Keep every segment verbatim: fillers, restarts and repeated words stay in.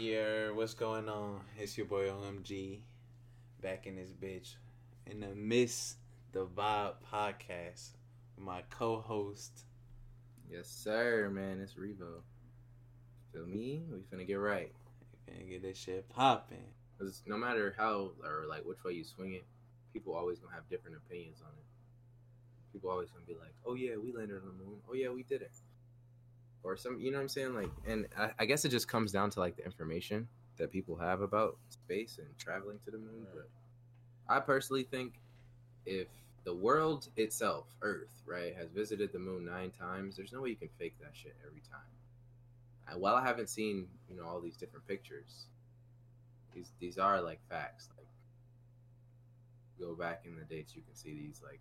Yeah, what's going on? It's your boy O M G, back in this bitch, in the Miss the Vibe podcast, my co-host. Yes, sir, man, it's Revo. Feel me? We finna get right. We finna get this shit popping. Cause no matter how or like which way you swing it, people always gonna have different opinions on it. People always gonna be like, oh yeah, we landed on the moon. Oh yeah, we did it. Or some, you know what I'm saying? Like, and I, I guess it just comes down to like the information that people have about space and traveling to the moon. Right. But I personally think if the world itself, Earth, right, has visited the moon nine times, there's no way you can fake that shit every time. I, while I haven't seen, you know, all these different pictures, these these are like facts. Like, go back in the dates, you can see these, like,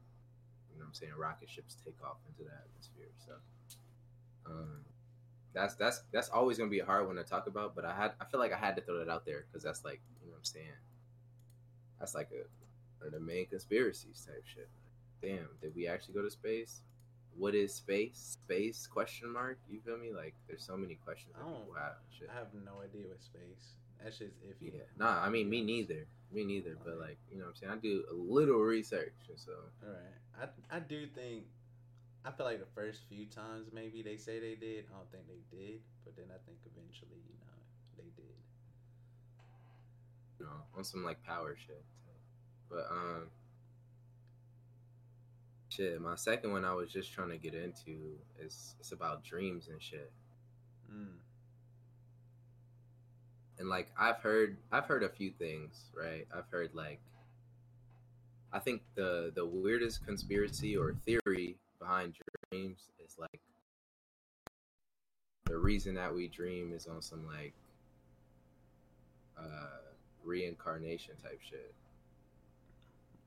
you know what I'm saying? Rocket ships take off into the atmosphere, so. Um, that's that's that's always gonna be a hard one to talk about, but I had I feel like I had to throw that out there because that's like, you know what I'm saying, that's like a one of the main conspiracies type shit. Damn, did we actually go to space? What is space? Space question mark? You feel me? Like, there's so many questions that people have. Shit. I have no idea what space. That shit's iffy. Yeah. Nah, I mean me neither. Me neither. All but right. Like, you know what I'm saying, I do a little research, so. All right, I I do think. I feel like the first few times maybe they say they did. I don't think they did, but then I think eventually, you know, they did. You know, on some like power shit. But um, shit. My second one I was just trying to get into is it's about dreams and shit. Mm. And like I've heard, I've heard a few things, right? I've heard like, I think the the weirdest conspiracy or theory behind dreams is like the reason that we dream is on some like uh reincarnation type shit.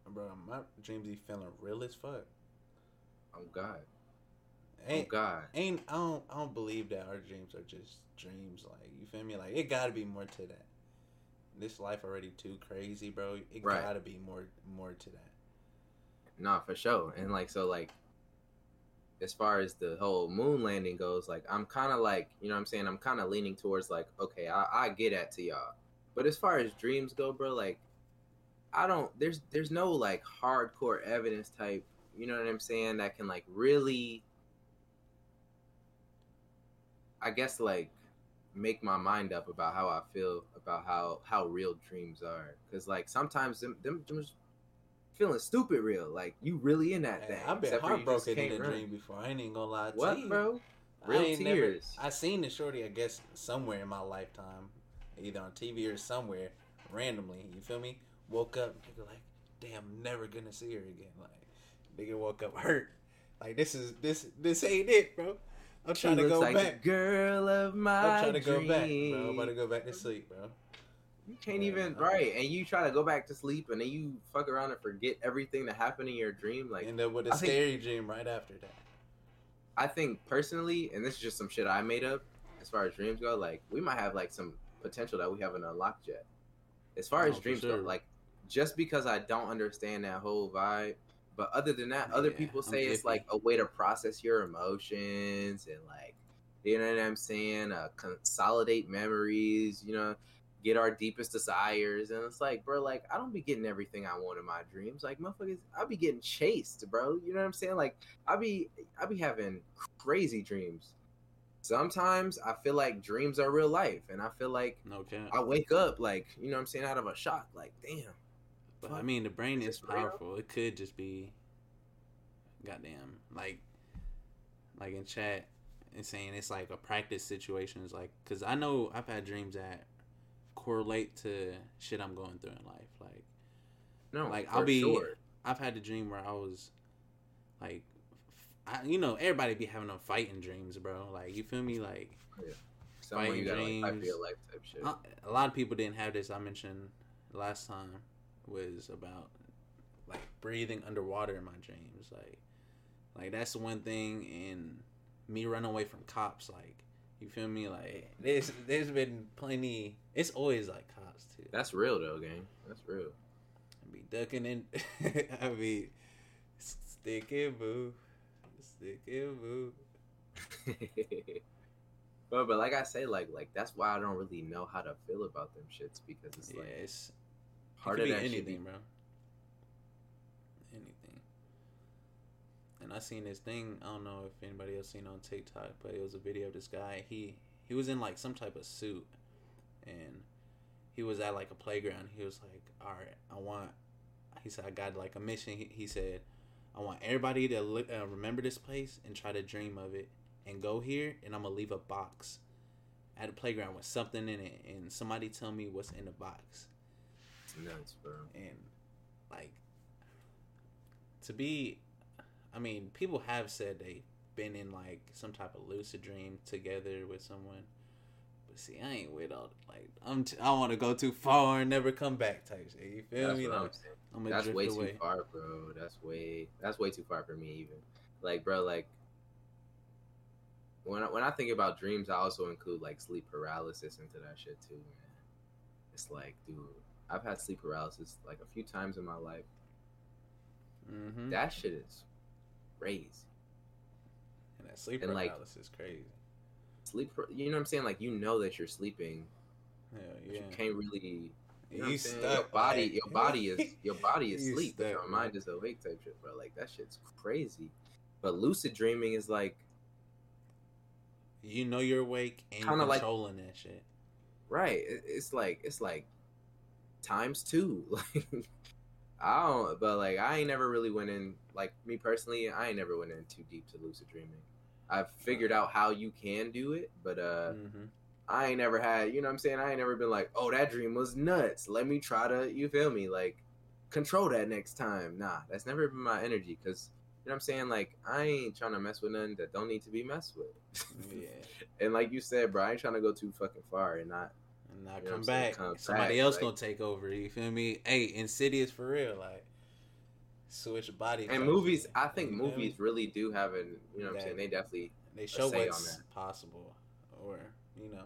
Bro, my dreams be feeling real as fuck. Oh god. Ain't, oh god. Ain't I don't I don't believe that our dreams are just dreams, like, you feel me? Like, it gotta be more to that. This life already too crazy, bro. It right. gotta be more more to that. Nah, for sure. And like so like as far as the whole moon landing goes, like, I'm kind of like, you know what I'm saying? I'm kind of leaning towards, like, okay, I, I get that to y'all. But as far as dreams go, bro, like, I don't, there's there's no, like, hardcore evidence type, you know what I'm saying, that can, like, really, I guess, like, make my mind up about how I feel about how, how real dreams are. Because, like, sometimes them, them, them just, feeling stupid real, like you really in that thing. I've been Except heartbroken in a run. dream before. I ain't even gonna lie to what, you. What, bro? Real I tears. Never, I seen the shorty, I guess, somewhere in my lifetime, either on T V or somewhere, randomly. You feel me? Woke up, nigga, like, damn, I'm never gonna see her again. Like, nigga, woke up hurt. Like, this is this this ain't it, bro. I'm trying she to go like back. The girl of my I'm trying to dreams. go back, bro. I'm about to go back to sleep, bro. You can't even, yeah, right, and you try to go back to sleep, and then you fuck around and forget everything that happened in your dream. Like, end up with a I scary think, dream right after that. I think, personally, and this is just some shit I made up, as far as dreams go, like, we might have, like, some potential that we haven't unlocked yet. As far as oh, dreams sure. go, like, just because I don't understand that whole vibe, but other than that, yeah, other people say I'm it's, kidding. like, a way to process your emotions, and, like, you know what I'm saying, uh, consolidate memories, you know, get our deepest desires, and it's like, bro, like, I don't be getting everything I want in my dreams. Like, motherfuckers, I be getting chased, bro. You know what I'm saying? Like, I be, I be having crazy dreams. Sometimes I feel like dreams are real life, and I feel like okay. I wake up, like, you know what I'm saying, out of a shock, like, damn. But fuck, I mean, the brain is, is powerful. Real? It could just be, goddamn, like, like in chat, and saying it's like a practice situation. It's like, because I know I've had dreams that correlate to shit I'm going through in life. Like, no, like I'll be. Sure. I've had a dream where I was, like, I, you know, everybody be having them fighting dreams, bro. Like, you feel me? Like, yeah. Someone you got like fight for your life type shit. I, a lot of people didn't have this. I mentioned last time was about like breathing underwater in my dreams. Like, like that's the one thing. And me running away from cops, like. You feel me? Like, there's, there's been plenty. It's always, like, cops, too. That's real, though, gang. That's real. I be ducking in. I be stick and move. Stick and move. But but like I say, like like that's why I don't really know how to feel about them shits, because it's like yeah, it's hard it to be anything, shitty. Bro. Anything. And I seen this thing. I don't know if anybody else seen on TikTok, but it was a video of this guy. He he was in like some type of suit, and he was at like a playground. He was like, "All right, I want." He said, "I got like a mission." He, he said, "I want everybody to look, uh, remember this place and try to dream of it, and go here. And I'm gonna leave a box at a playground with something in it, and somebody tell me what's in the box." Nice, bro. And like to be. I mean, people have said they've been in, like, some type of lucid dream together with someone. But, see, I ain't with all, like, I'm t- I want to go too far and never come back type shit. You feel that's me? Like, I'm I'm that's way away. Too far, bro. That's way that's way too far for me, even. Like, bro, like, when I, when I think about dreams, I also include, like, sleep paralysis into that shit, too, man. It's like, dude, I've had sleep paralysis, like, a few times in my life. Mm-hmm. That shit is... crazy. And that sleep and paralysis like, is crazy. Sleep, you know what I'm saying? Like, you know that you're sleeping. Yeah, yeah. You can't really. You know you stuck, your body, like, your body is your body is you asleep. Stuck, your mind is awake type shit, bro. Like that shit's crazy. But lucid dreaming is like. You know you're awake and you're controlling like, that shit. Right. It's like it's like times two. Like. I don't, but like I ain't never really went in, like me personally, I ain't never went in too deep to lucid dreaming. I've figured out how you can do it, but uh, mm-hmm. I ain't never had, you know what I'm saying? I ain't never been like, oh, that dream was nuts. Let me try to, you feel me? Like, control that next time. Nah, that's never been my energy because, you know what I'm saying? Like, I ain't trying to mess with nothing that don't need to be messed with. Yeah. And like you said, bro, I ain't trying to go too fucking far and not. And I you come back. Come Somebody back, else like, gonna take over. You feel me? Hey, Insidious for real. Like switch body. And movies, I think you movies know? Really do have an. You know that, what I'm saying? They definitely they show what's possible, or you know,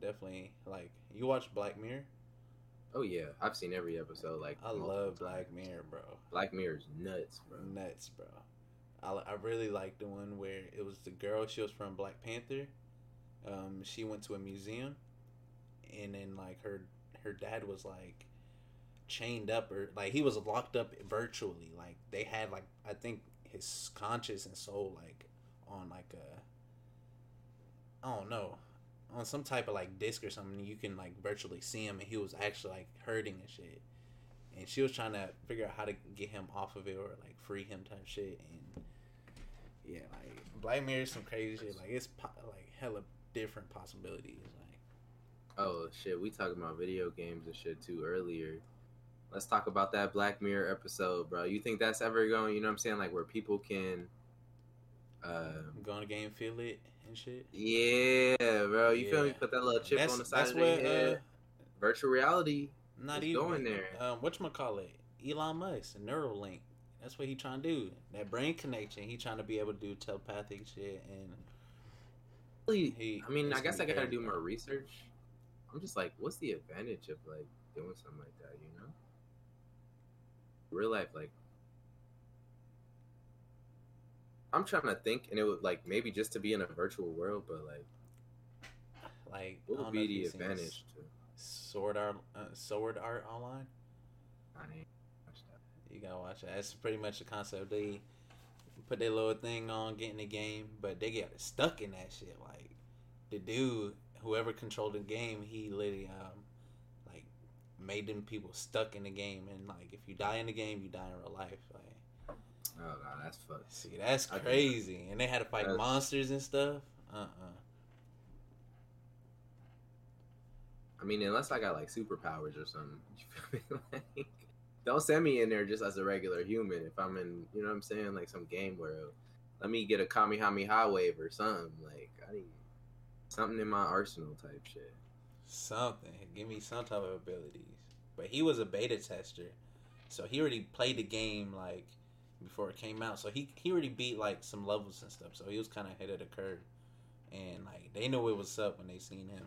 definitely like you watch Black Mirror. Oh yeah, I've seen every episode. Like I love Black Mirror, bro. Black Mirror's nuts, bro. Nuts, bro. I I really like the one where it was the girl. She was from Black Panther. Um, she went to a museum. And then, like, her her dad was, like, chained up. Or like, he was locked up virtually. Like, they had, like, I think his conscience and soul, like, on, like, a... I don't know. On some type of, like, disc or something. You can, like, virtually see him. And he was actually, like, hurting and shit. And she was trying to figure out how to get him off of it or, like, free him type shit. And, yeah, like, Black Mirror is some crazy shit. Like, it's, po- like, hella different possibilities, like. Oh, shit, we talking about video games and shit, too, earlier. Let's talk about that Black Mirror episode, bro. You think that's ever going, you know what I'm saying, like, where people can... Uh, go on a game, feel it, and shit? Yeah, bro. You yeah. feel me? Put that little chip that's, on the side of their what, head. Uh, virtual reality not is even, going there. Um, whatchamacallit? Elon Musk, Neuralink. That's what he trying to do. That brain connection. He trying to be able to do telepathic shit. And he, I mean, I guess I got to do more research. I'm just like, what's the advantage of, like, doing something like that, you know? Real life, like... I'm trying to think, and it would, like, maybe just to be in a virtual world, but, like... Like, what would be the advantage to... Sword Art, uh, Sword Art Online? I ain't watched that. You gotta watch that. That's pretty much the concept. They put their little thing on, get in the game, but they get stuck in that shit. Like, the dude... Whoever controlled the game, he literally, um, like, made them people stuck in the game. And, like, if you die in the game, you die in real life. Like, oh, no, that's fucked. See, that's crazy. And they had to fight that's... monsters and stuff. Uh-uh. I mean, unless I got, like, superpowers or something. You feel me? Like, don't send me in there just as a regular human if I'm in, you know what I'm saying, like, some game world. Let me get a Kamehameha wave or something. Like, I need... Something in my arsenal type shit. Something. Give me some type of abilities. But he was a beta tester. So he already played the game, like, before it came out. So he, he already beat, like, some levels and stuff. So he was kind of ahead of the curve. And, like, they knew it was up when they seen him.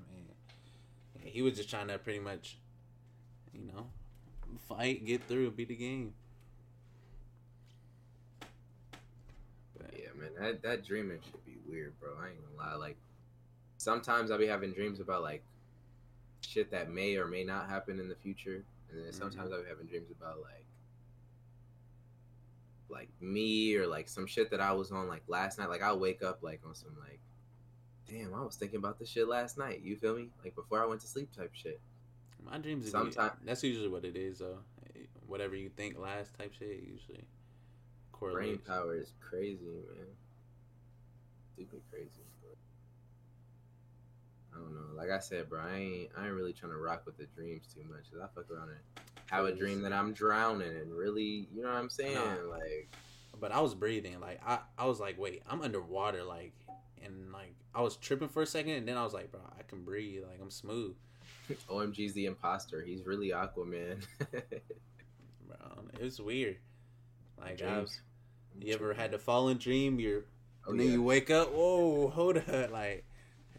And he was just trying to pretty much, you know, fight, get through, beat the game. But, yeah, man, that, that dreaming should be weird, bro. I ain't gonna lie. Like, sometimes I'll be having dreams about like shit that may or may not happen in the future, and then sometimes mm-hmm. I'll be having dreams about like like me or like some shit that I was on like last night. Like I'll wake up like on some like, damn, I was thinking about this shit last night. You feel me? Like before I went to sleep type shit. My dreams. Sometimes that's usually what it is though. Whatever you think last type shit usually. Brain power is crazy, man. Stupid crazy. Bro. I don't know. Like I said, bro, I ain't, I ain't really trying to rock with the dreams too much. Cause I fuck around and have a dream that I'm drowning and really, you know what I'm saying? Nah, like, but I was breathing. Like I, I was like, wait, I'm underwater. Like, and like I was tripping for a second, and then I was like, bro, I can breathe. Like I'm smooth. O M G's the imposter. He's really Aquaman. Bro, it was weird. Like dreams. I was. You ever had the fallen dream? You're, oh, and then yeah. you wake up. Whoa, hold up! Like,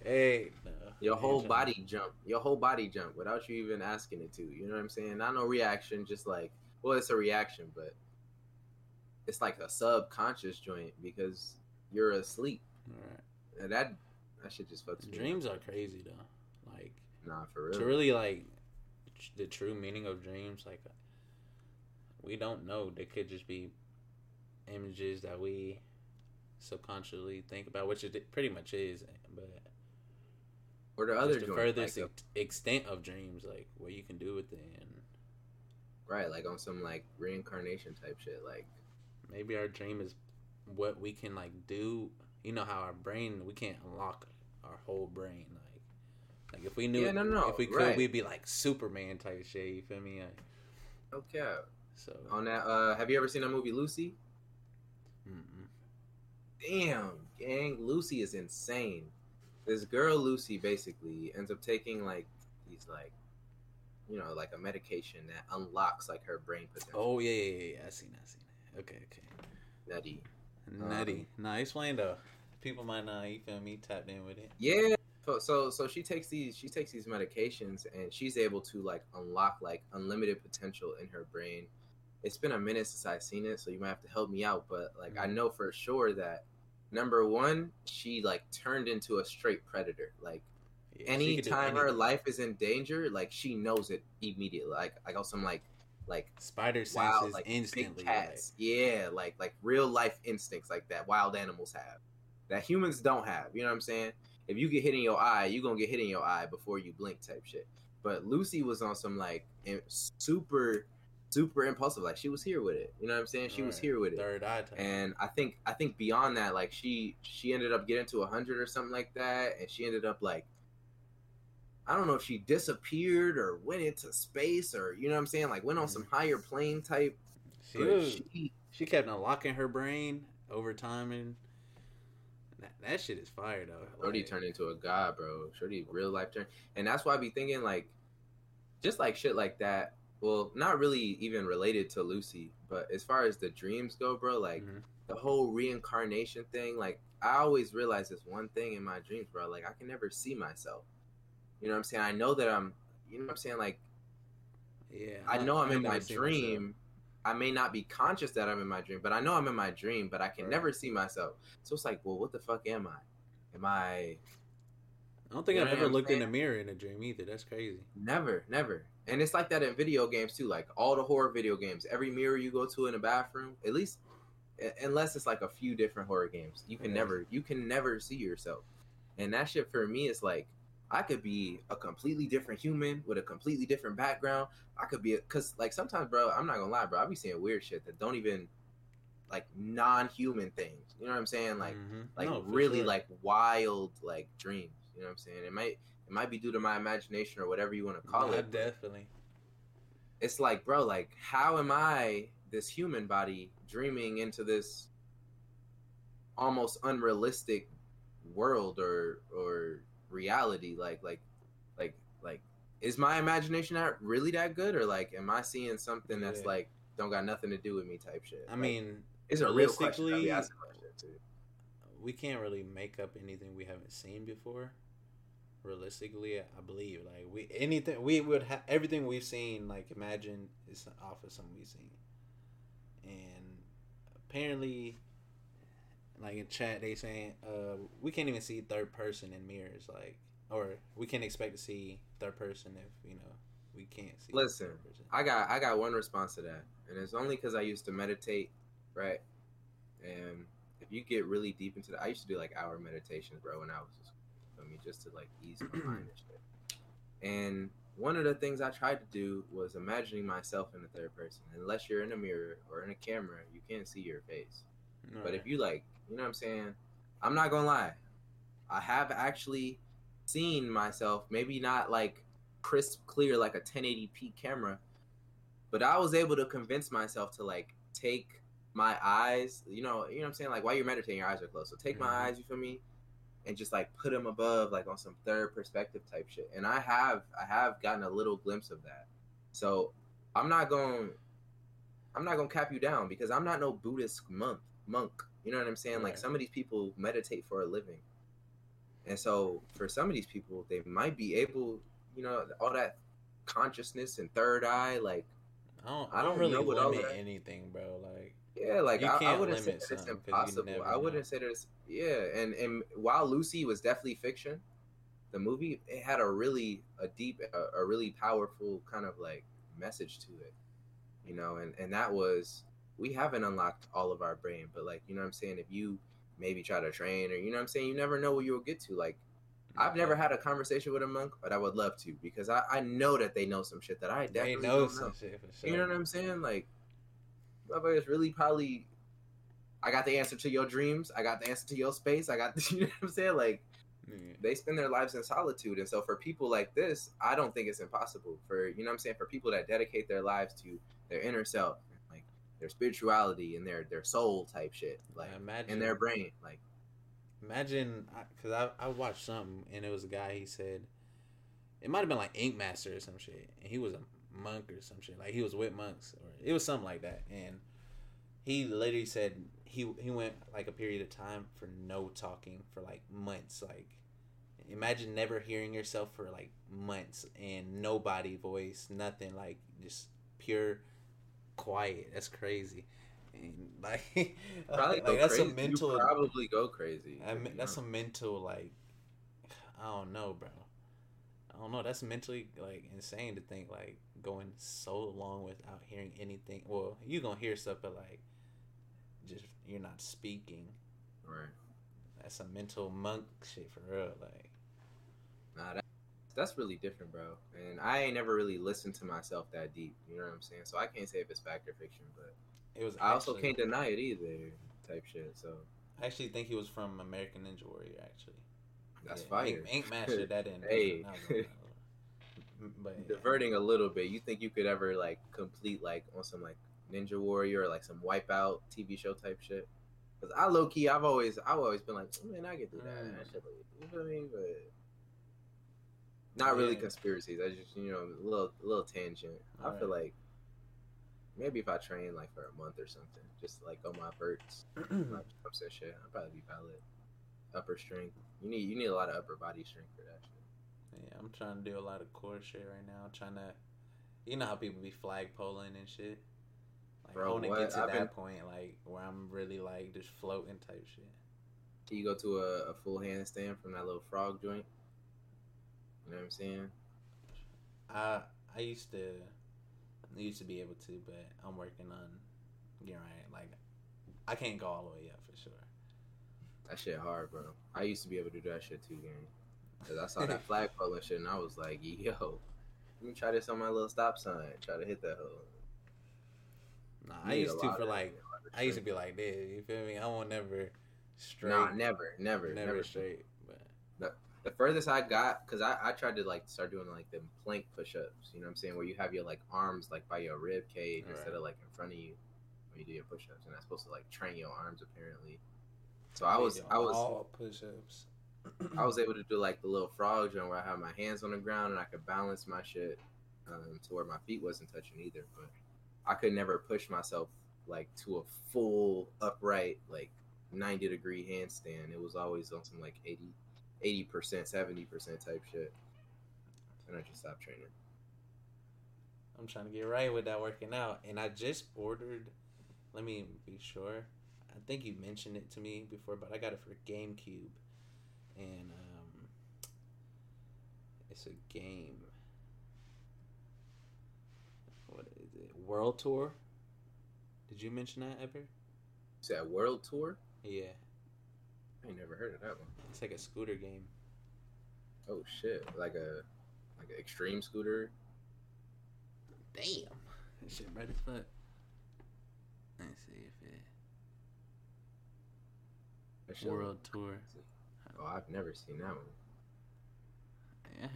hey, no, your whole jump. body jump, your whole body jump without you even asking it to. You know what I'm saying? Not no reaction, just like, well, it's a reaction, but it's like a subconscious joint because you're asleep. All right. And that that shit just fucks me. Dreams are crazy though. Like, nah, for real. To really like the true meaning of dreams, like we don't know. They could just be images that we subconsciously think about, which it pretty much is, but or the other the joint, furthest like ex- a, extent of dreams, like what you can do with it, and right, like on some like reincarnation type shit, like maybe our dream is what we can like do. You know how our brain, we can't unlock our whole brain, like like if we knew, yeah, no, no, if we could, right. we'd be like Superman type shit. You feel me? Like, okay. So on that, uh, have you ever seen that movie Lucy? Mm-mm. Damn, gang, Lucy is insane. This girl Lucy basically ends up taking like these like, you know, like a medication that unlocks like her brain potential. Oh yeah, yeah, yeah. I seen, I seen that. Okay, okay. Nutty, nutty. Um, nah, explain though. People might not, you feel me, tapped in with it. Yeah. So, so, so she takes these, she takes these medications, and she's able to like unlock like unlimited potential in her brain. It's been a minute since I've seen it, so you might have to help me out. But, like, I know for sure that, number one, she, like, turned into a straight predator. Like, yeah, any time her life is in danger, like, she knows it immediately. Like, like also some, like, like spider wild, senses like, instantly. Cats. Like. Yeah, like, like real-life instincts like that wild animals have that humans don't have. You know what I'm saying? If you get hit in your eye, you're going to get hit in your eye before you blink type shit. But Lucy was on some, like, super... super impulsive, like she was here with it, you know what I'm saying? She right. was here with it. Third eye type. And I think I think beyond that, like she she ended up getting to one hundred or something like that, and she ended up like, I don't know if she disappeared or went into space or, you know what I'm saying, like went on some higher plane type. She was, she, she kept unlocking her brain over time, and that, that shit is fire though. Shorty like, turned into a god, bro. Shorty real life turned, and that's why I be thinking like, just like shit like that. Well, not really even related to Lucy, but as far as the dreams go, bro, like, mm-hmm. the whole reincarnation thing, like, I always realize this one thing in my dreams, bro, like, I can never see myself. You know what I'm saying? I know that I'm, you know what I'm saying? Like, yeah, I know I'm I in my dream. Myself. I may not be conscious that I'm in my dream, but I know I'm in my dream, but I can right. never see myself. So it's like, well, what the fuck am I? Am I... I don't think you know I've ever looked saying? in a mirror in a dream either. That's crazy. Never, never. And it's like that in video games, too. Like, all the horror video games. Every mirror you go to in a bathroom, at least, unless it's, like, a few different horror games. You can yes. never you can never see yourself. And that shit, for me, is like, I could be a completely different human with a completely different background. I could be a... Because, like, sometimes, bro, I'm not going to lie, bro. I be seeing weird shit that don't even... Like, non-human things. You know what I'm saying? Like, mm-hmm. like no, really, sure. like, wild, like, dreams. You know what I'm saying? It might... It might be due to my imagination or whatever you want to call nah, it. Definitely. It's like, bro, like, how am I, this human body, dreaming into this almost unrealistic world or or reality? Like, like, like, like, is my imagination not really that good? Or, like, am I seeing something that's, yeah. like, don't got nothing to do with me type shit? I like, mean, it's a real question. I mean, I we can't really make up anything we haven't seen before. Realistically, I believe like we anything we would have everything we've seen like imagine is off of something we've seen, and apparently like in chat they saying uh we can't even see third person in mirrors, like, or we can't expect to see third person if, you know, we can't see. Listen, third person. I got I got one response to that, and it's only because I used to meditate, right? And if you get really deep into that, I used to do like hour meditations, bro, when I was just, I mean, just to like ease my mind and shit. And one of the things I tried to do was imagining myself in the third person. Unless you're in a mirror or in a camera, you can't see your face. All but right. if you like, you know what I'm saying? I'm not going to lie. I have actually seen myself, maybe not like crisp clear like a ten eighty p camera, but I was able to convince myself to like take my eyes, you know, you know what I'm saying? Like while you're meditating, your eyes are closed. So take mm-hmm. my eyes, you feel me? And just like put them above, like on some third perspective type shit. And I have, I have gotten a little glimpse of that. So I'm not going, I'm not going to cap you down because I'm not no Buddhist monk, monk. You know what I'm saying? Right. Like some of these people meditate for a living. And so for some of these people, they might be able, you know, all that consciousness and third eye, like, I don't, I don't really know what limit all that, anything, bro. Like, yeah, like I, I wouldn't say that it's impossible. I wouldn't know. say that it's yeah. And and while Lucy was definitely fiction, the movie, it had a really a deep, a, a really powerful kind of like message to it, you know. And and that was, we haven't unlocked all of our brain, but like, you know what I'm saying, if you maybe try to train or, you know what I'm saying, you never know what you'll get to. Like, okay. I've never had a conversation with a monk, but I would love to because I, I know that they know some shit that I definitely they know don't some know. Shit for sure. You know what I'm saying? Like, it's really probably, I got the answer to your dreams. I got the answer to your space. I got, you know what I'm saying? Like, mm. they spend their lives in solitude. And so for people like this, I don't think it's impossible for, you know what I'm saying? For people that dedicate their lives to their inner self, like their spirituality and their, their soul type shit, like imagine, and their brain. Like, imagine, because I, I watched something and it was a guy, he said, it might have been like Ink Master or some shit. And he was a monk or some shit, like he was with monks or it was something like that, and he literally said he he went like a period of time for no talking for like months. Like, imagine never hearing yourself for like months and no body voice, nothing, like just pure quiet. That's crazy. And like, probably like, that's crazy. A mental, you probably go crazy. I mean, that's know. a mental, like, I don't know, bro. I don't know. That's mentally like insane to think, like going so long without hearing anything. Well, you gonna hear stuff, but like, just you're not speaking. Right. That's some mental monk shit for real. Like, nah, that, that's really different, bro. And I ain't never really listened to myself that deep. You know what I'm saying? So I can't say if it's fact or fiction, but it was. Actually, I also can't deny it either. Type shit. So I actually think he was from American Ninja Warrior. Actually. That's yeah, fire. Ink, Ink Master, that didn't. Hey, but, diverting yeah. a little bit. You think you could ever like complete like on some like Ninja Warrior or like some Wipeout T V show type shit? Because I low key, I've always, I've always been like, oh, man, I could do that. Mm. You know what I mean? But not yeah. really conspiracies. I just, you know, a little, a little tangent. All I right. feel like maybe if I train like for a month or something, just like on my verts, my jumps and shit, I'd probably be valid. Upper strength. You need you need a lot of upper body strength for that shit. Yeah, I'm trying to do a lot of core shit right now. I'm trying to, you know how people be flagpoling and shit. Like, bro, I want to get to I've that been... point, like where I'm really like just floating type shit. Can you go to a, a full handstand from that little frog joint? You know what I'm saying? I I used to I used to be able to, but I'm working on getting right. Like, I can't go all the way up for sure. That shit hard, bro. I used to be able to do that shit too, gang. Because I saw that flagpole and shit, and I was like, yo, let me try this on my little stop sign. Try to hit that hole. Nah, I used to for like, I used to be like this, you feel me? I won't never straight. Nah, never, never, never, never straight. But the, the furthest I got, because I, I tried to like start doing like them plank push-ups, you know what I'm saying? Where you have your like arms like by your rib cage right. instead of like in front of you when you do your push-ups. And that's supposed to like train your arms apparently. So I was, I was, all push-ups. I was able to do like the little frog jump where I had my hands on the ground and I could balance my shit um, to where my feet wasn't touching either. But I could never push myself like to a full upright, like ninety degree handstand. It was always on some like eighty, eighty percent, seventy percent type shit. And I just stopped training. I'm trying to get right with that working out. And I just ordered, let me be sure. I think you mentioned it to me before, but I got it for GameCube, and um, it's a game. What is it? World Tour? Did you mention that ever? Is that World Tour? Yeah. I ain't never heard of that one. It's like a scooter game. Oh shit! Like a like an extreme scooter. Damn. That shit right as fuck. Let's see if it. World Tour. Oh, I've never seen that one.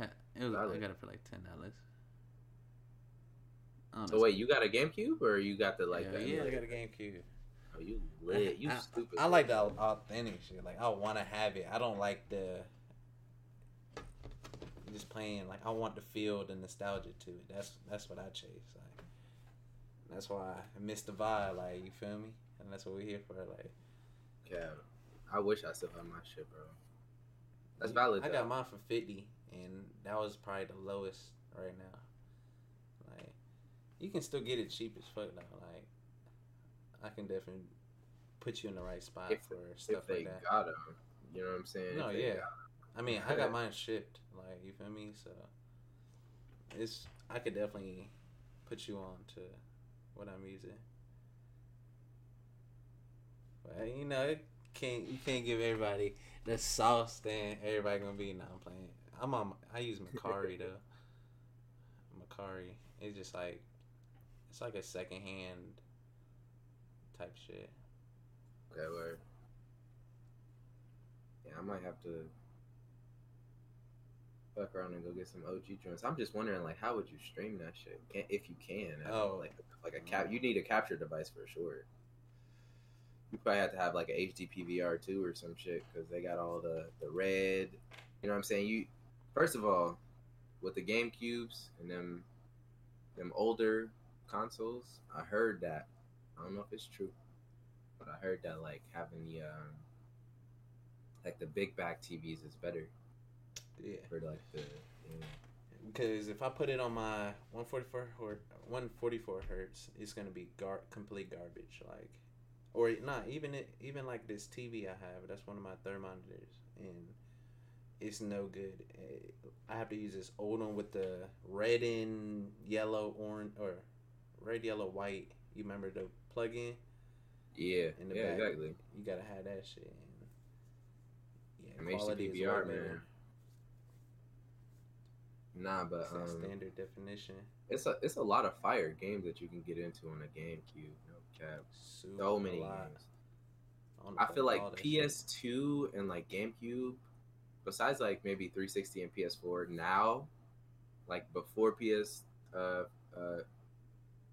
Yeah, it was, I got it for like ten dollars. So wait, you got a GameCube or you got the like? Yeah, the, yeah I got a GameCube. Oh, you lit. You I, stupid. I, I like the authentic shit. Like I want to have it. I don't like the just playing. Like I want the feel, the nostalgia to it. That's that's what I chase. Like that's why I miss the vibe. Like you feel me? And that's what we're here for. Like yeah. I wish I still had my shit, bro. That's valid. I though. got mine for fifty, and that was probably the lowest right now. Like, you can still get it cheap as fuck now. Like, I can definitely put you in the right spot if, for stuff if they like that. Got them, you know what I'm saying? No, yeah. I mean, I got mine shipped. Like, you feel me? So it's I could definitely put you on to what I'm using. But you know. It, Can't you can't give everybody the sauce? Then everybody gonna be not playing. I'm on. I use Macari though. Macari. It's just like it's like a secondhand type shit. Okay, word. Yeah, I might have to fuck around and go get some O G joints. I'm just wondering, like, how would you stream that shit? Can't, if you can? I oh, mean, like like a cap. You need a capture device for sure. You probably have to have like an H D P V R too or some shit because they got all the, the red. You know what I'm saying? You first of all, with the GameCubes and them them older consoles, I heard that. I don't know if it's true, but I heard that like having the um, like the big back T Vs is better. Yeah. For like the you know. Because if I put it on my one forty-four hertz, it's gonna be gar- complete garbage. Like. Or not even it, even like this T V I have. That's one of my third monitors, and it's no good. I have to use this old one with the red and yellow, orange, or red, yellow, white. You remember the plug-in? Yeah, in the yeah, back. Exactly. You gotta have that shit. And yeah, H D P V R, man. Nah, but it's um, standard definition. It's a it's a lot of fire games that you can get into on a GameCube. Cap. So many games. I feel like P S two and like GameCube, besides like maybe three sixty and P S four now, like before P S uh uh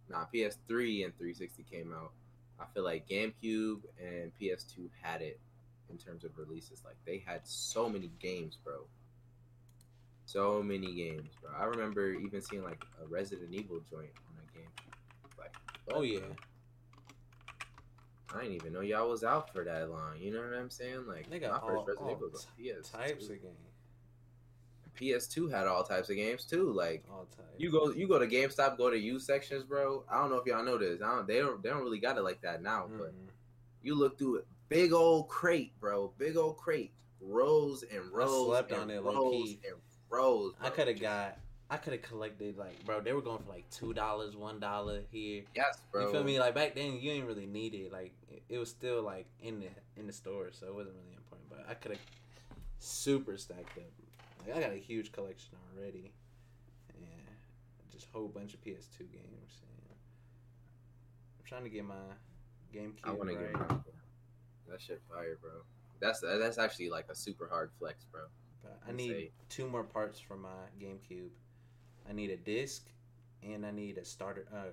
nah P S three and three sixty came out, I feel like GameCube and P S two had it in terms of releases. Like they had so many games, bro. So many games, bro. I remember even seeing like a Resident Evil joint on that GameCube. Like, oh yeah. I didn't even know y'all was out for that long. You know what I'm saying? Like they got my all, first Resident Evil was P S two. Types of games. P S two had all types of games too. Like all types. You go, you go to GameStop, go to used sections, bro. I don't know if y'all know this. I don't. They don't. They don't really got it like that now. Mm-hmm. But you look through it, big old crate, bro. Big old crate, rows and rows. I slept and on it, rows low-key. And rows. Bro. I could have got. I could have collected, like, bro, they were going for, like, two dollars, one dollar here. Yes, bro. You feel me? Like, back then, you didn't really need it. Like, it was still, like, in the in the store, so it wasn't really important. But I could have super stacked up. Like, I got a huge collection already. Yeah. Just a whole bunch of P S two games. Yeah. I'm trying to get my GameCube. I want to right. get my That shit fire, bro. That's, that's actually, like, a super hard flex, bro. But I need say. two more parts for my GameCube. I need a disc, and I need a starter uh,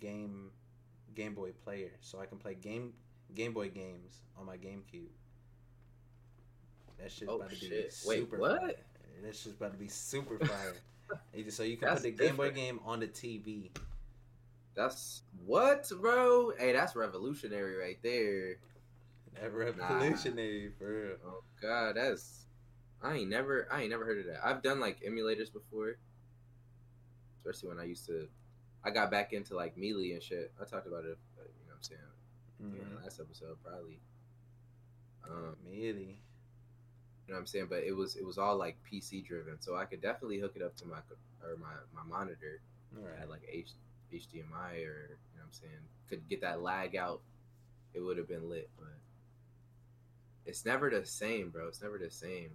game Game Boy player, so I can play game Game Boy games on my GameCube. That shit's oh, about to shit. be super. Wait, what? Fire. That shit's about to be super fire. So you can that's put the different. Game Boy game on the T V. That's what, bro? Hey, that's revolutionary right there. That revolutionary, nah. for real. Oh God, that's I ain't never I ain't never heard of that. I've done like emulators before. Especially when I used to, I got back into like Melee and shit. I talked about it, you know what I'm saying? mm-hmm. during the last episode, probably. Um, Melee. You know what I'm saying? But it was it was all like P C driven, so I could definitely hook it up to my or my, my monitor. All right. I had like H, HDMI or, you know what I'm saying? Could get that lag out. It would have been lit, but it's never the same, bro. It's never the same.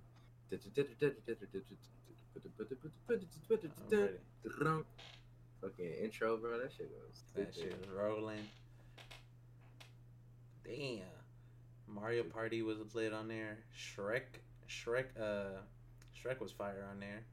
Fucking intro, bro. That shit goes. That shit was rolling. Damn. Mario Party was lit on there. Shrek, Shrek, uh, Shrek was fire on there.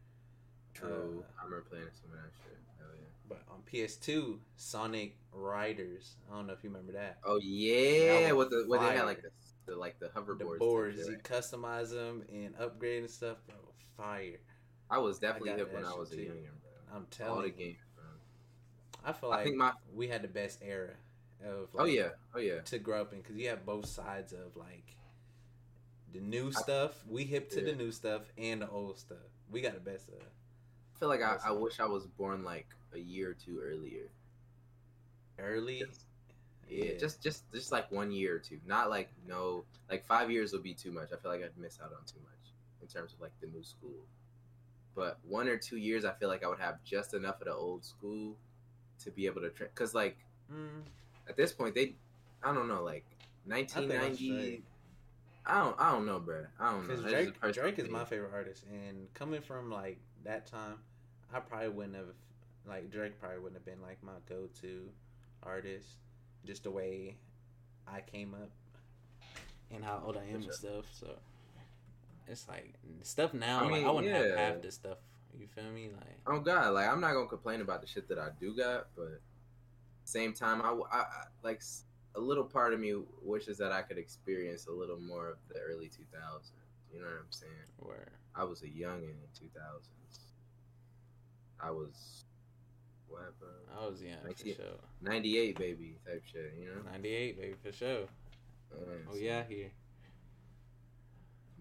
True. Uh, I remember playing some of that shit. Hell yeah. But on P S two, Sonic Riders. I don't know if you remember that. Oh yeah, with the where they had like the, the like the hoverboards. The boards, you customize them and upgrade and stuff. Bro, fire. I was definitely hip when I was a youngin', bro. I'm telling you. All the games, bro. I feel like I think my... we had the best era. Of like, oh yeah, oh yeah. To grow up in, because you have both sides of like the new stuff. I, we hip to yeah. the new stuff and the old stuff. We got the best of. I feel like I, I wish I was born like a year or two earlier. Early, just, yeah, yeah. Just just just like one year or two. Not like no, like five years would be too much. I feel like I'd miss out on too much in terms of like the new school. But one or two years, I feel like I would have just enough of the old school to be able to tra- cause like. Mm. At this point, they, I don't know, like nineteen ninety. I, I don't, I don't know, bro. I don't know. Drake, is Drake is my favorite artist, and coming from like that time, I probably wouldn't have, like Drake probably wouldn't have been like my go-to artist, just the way I came up and how old I am and stuff. So it's like stuff now. I mean, like, I wouldn't yeah. have this stuff. You feel me? Like, oh god, like I'm not gonna complain about the shit that I do got, but. Same time, I, I like a little part of me wishes that I could experience a little more of the early two thousands. You know what I'm saying? Where I was a youngin' in two thousands. I was what, bro? I was young for sure. ninety-eight baby type shit. You know, ninety-eight baby for sure. Oh yeah, here.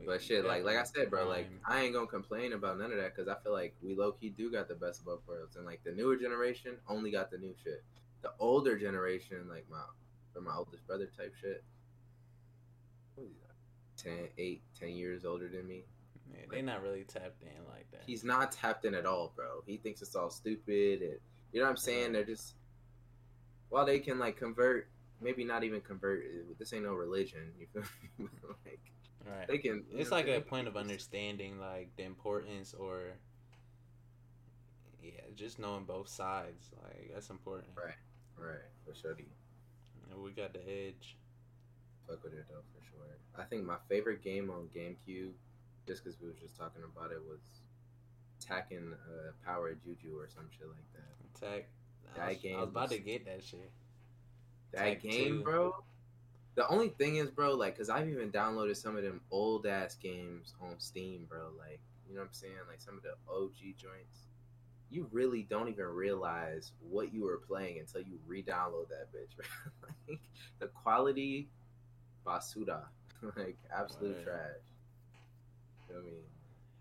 But shit, like like I said, bro, like I ain't gonna complain about none of that because I feel like we low key do got the best of both worlds, and like the newer generation only got the new shit. The older generation, like my or my oldest brother type shit, what is that? ten, eight, ten years older than me. Man, like, they not really tapped in like that. He's not tapped in at all, bro. He thinks it's all stupid. And you know what I'm saying? They're just, while they can like convert, maybe not even convert. This ain't no religion. You feel me? Like, right. They can. It's like a point of understanding, like the importance or. Yeah, just knowing both sides, like that's important. Right, right, for sure. We got the edge. Fuck with it though, for sure. I think my favorite game on GameCube, just because we were just talking about it, was Tekken uh, Power Juju or some shit like that. Attack. That I was, game. I was about to get that shit. That Attack game, two. Bro. The only thing is, bro, like, cause I've even downloaded some of them old ass games on Steam, bro. Like, you know what I'm saying? Like some of the O G joints. You really don't even realize what you were playing until you re-download that bitch. Right? Like, the quality, basura, like absolute right. trash. You know what I mean?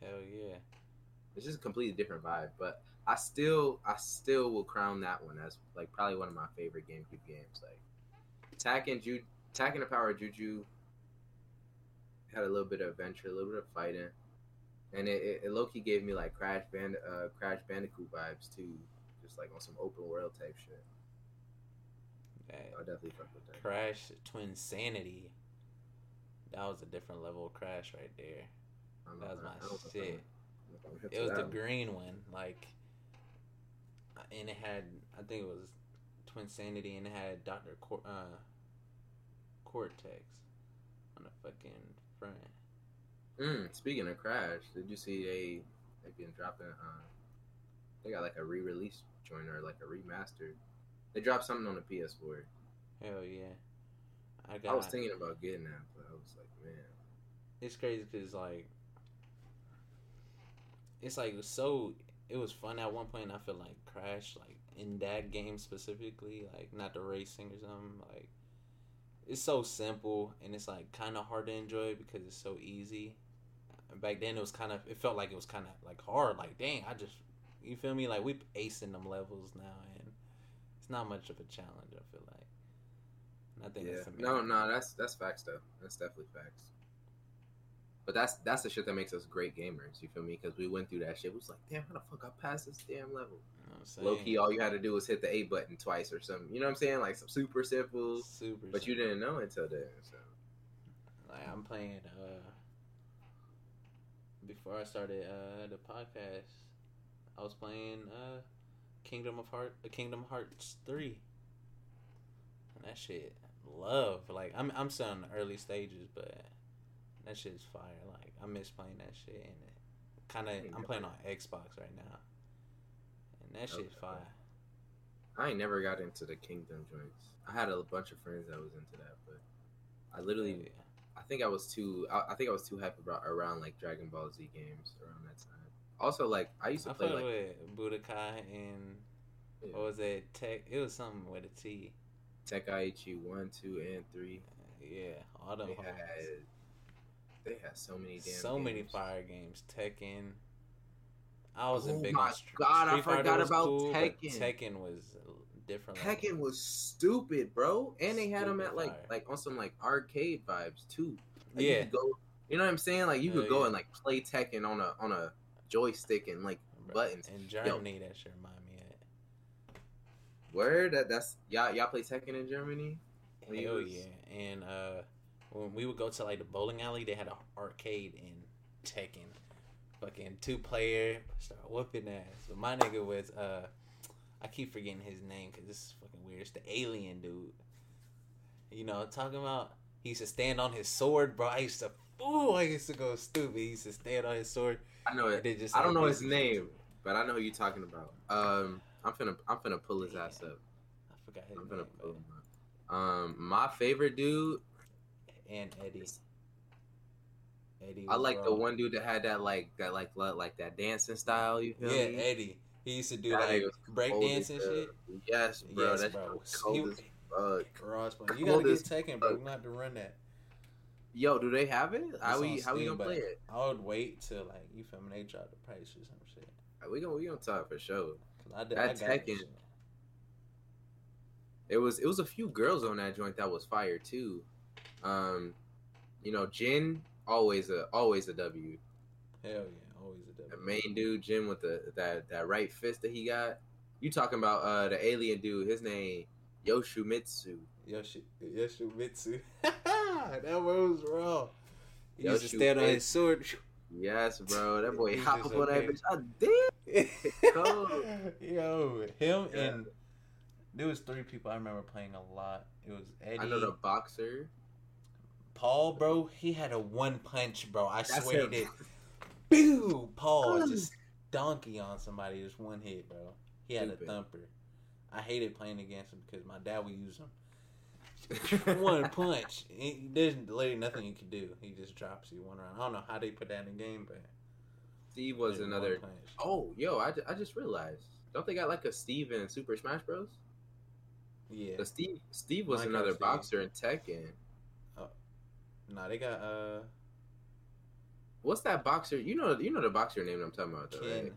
Hell yeah! It's just a completely different vibe. But I still, I still will crown that one as like probably one of my favorite GameCube games. Like, Tekken, Ju- Tekken the Power of Juju had a little bit of adventure, a little bit of fighting. And it, it, it low-key gave me, like, Crash Band, uh, Crash Bandicoot vibes, too. Just, like, on some open-world type shit. That I definitely fuck with that. Crash Twin Sanity. That was a different level of Crash right there. That was my shit. It was the green one. Like, and it had, I think it was Twin Sanity, and it had Doctor Cor- uh, Cortex on the fucking front. Mm, speaking of Crash, did you see they they've been dropping? Uh, they got like a re-release joint or like a remastered. They dropped something on the P S four. Hell yeah! I got. I was thinking about getting that, but I was like, man, it's crazy because like it's like so. It was fun at one point. I feel like Crash, like in that game specifically, like not the racing or something, like it's so simple and it's like kind of hard to enjoy because it's so easy. Back then, it was kind of, it felt like it was kind of, like, hard. Like, dang, I just, you feel me? Like, we acing them levels now, and it's not much of a challenge, I feel like. I think yeah. it's amazing. No, no, that's that's facts though. That's definitely facts. But that's that's the shit that makes us great gamers. You feel me? Because we went through that shit. We was like, damn, how the fuck I passed this damn level? Low key, all you had to do was hit the A button twice or something. You know what I'm saying? Like some super simple, super but simple. You didn't know until then. So, like I'm playing. Uh, before I started uh, the podcast, I was playing uh, Kingdom of Heart, uh, Kingdom Hearts three. And that shit, love. Like I'm, I'm still in the early stages, but. That shit's fire. Like, I miss playing that shit. And it kind of, I'm playing on Xbox right now. And that shit's okay. fire. I ain't never got into the Kingdom joints. I had a bunch of friends that was into that, but I literally, yeah. I think I was too, I, I think I was too hype about around like Dragon Ball Z games around that time. Also, like, I used to I play like with Budokai and yeah. what was it? Tech? It was something with a T. Tekkaichi one, two, and three. Yeah, all them. They had so many damn So games. many fire games. Tekken. I was oh in big on Street Fighter. Oh my god, I forgot about cool, Tekken. Tekken was different. Tekken level. was stupid, bro. And they had stupid them at like fire. like on some like arcade vibes too. Like yeah. You, could go, you know what I'm saying? Like you oh, could go yeah. and like play Tekken on a on a joystick and like bro, buttons. In Germany, Yo. that should remind me of it. Where that that's y'all y'all play Tekken in Germany? Oh was... yeah, and uh. when we would go to, like, the bowling alley, they had an arcade in Tekken. Fucking two-player. Start whooping ass. But my nigga was, uh... I keep forgetting his name because this is fucking weird. It's the alien dude. You know, talking about... He used to stand on his sword, bro. I used to... Ooh, I used to go stupid. He used to stand on his sword. I know it. Just, I don't like, know his name, shit. But I know who you're talking about. Um, I'm finna, I'm finna pull his Damn. ass up. I forgot his I'm name. I'm finna pull him up. Um, my favorite dude... And Eddie. Eddie. I like wrong. the one dude that had that like that like like that dancing style. You feel yeah, me? Yeah, Eddie. He used to do that like breakdancing shit. Yes, bro. Yes, that's bro. Cold as fuck. Rossman, you gotta get Tekken, bro. We're gonna have to run that. Yo, do they have it? It's how we how Steam, we gonna play it? I would wait till like you feel me? They drop the price or some shit. Right, we gonna we gonna talk for sure. I did, that I Tekken. It was it was a few girls on that joint that was fire too. Um, you know, Jin always a always a W. Hell yeah, always a W. The main dude, Jin, with the that, that right fist that he got. You talking about uh the alien dude? His name Yoshimitsu. Yoshi Yoshimitsu. That word was raw. He Yoshi- used to stand on his sword. Yes, bro. That boy hop up on that bitch. I did. Yo, him yeah. and there was three people I remember playing a lot. It was Eddie. I know the boxer. Paul, bro, he had a one punch, bro. I That's swear him. he did. Boo! Paul just donkey on somebody. Just one hit, bro. He had Stupid. a thumper. I hated playing against him because my dad would use him. One punch. It, there's literally nothing you can do. He just drops you one round. I don't know how they put that in the game, but... Steve was another... Oh, yo, I, I just realized. Don't they got like a Steve in Super Smash Bros? Yeah. So Steve, Steve was Minecraft another Steve. boxer in Tekken. Nah, they got uh. What's that boxer? You know, you know the boxer name I'm talking about, though, Ken, right?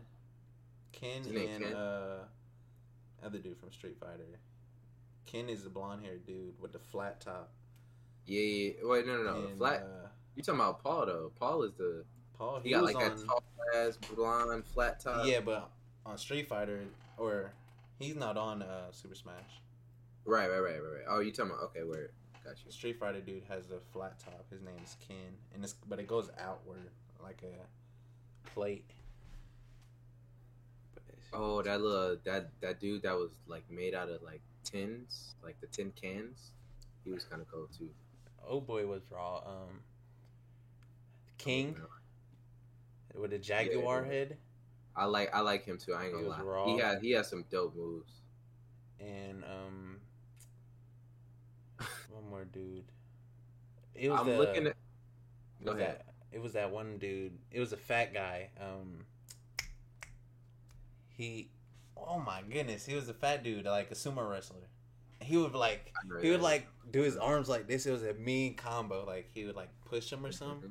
Ken and Ken? uh, other dude from Street Fighter. Ken is the blonde haired dude with the flat top. Yeah, yeah. Wait, no, no, no. And, flat. Uh, you talking about Paul though? Paul is the Paul. He, he got was like on... that tall ass blonde flat top. Yeah, but on Street Fighter, or he's not on uh, Super Smash. Right, right, right, right, right. Oh, you talking about? Okay, where? Got you. Street Fighter dude has a flat top. His name is Ken, and it's but it goes outward like a plate. Oh, that little that that dude that was like made out of like tins, like the tin cans. He was kind of cool too. Oh boy, was raw. Um, King oh, with a jaguar yeah, head. I like I like him too. I ain't gonna lie. Raw. He had he has some dope moves. And um. One more dude. It was I'm the, looking at. Go was ahead. That, it was that one dude. It was a fat guy. Um. He, oh my goodness, he was a fat dude, like a sumo wrestler. He would like he would like do his arms like this. It was a mean combo. Like he would like push him or something.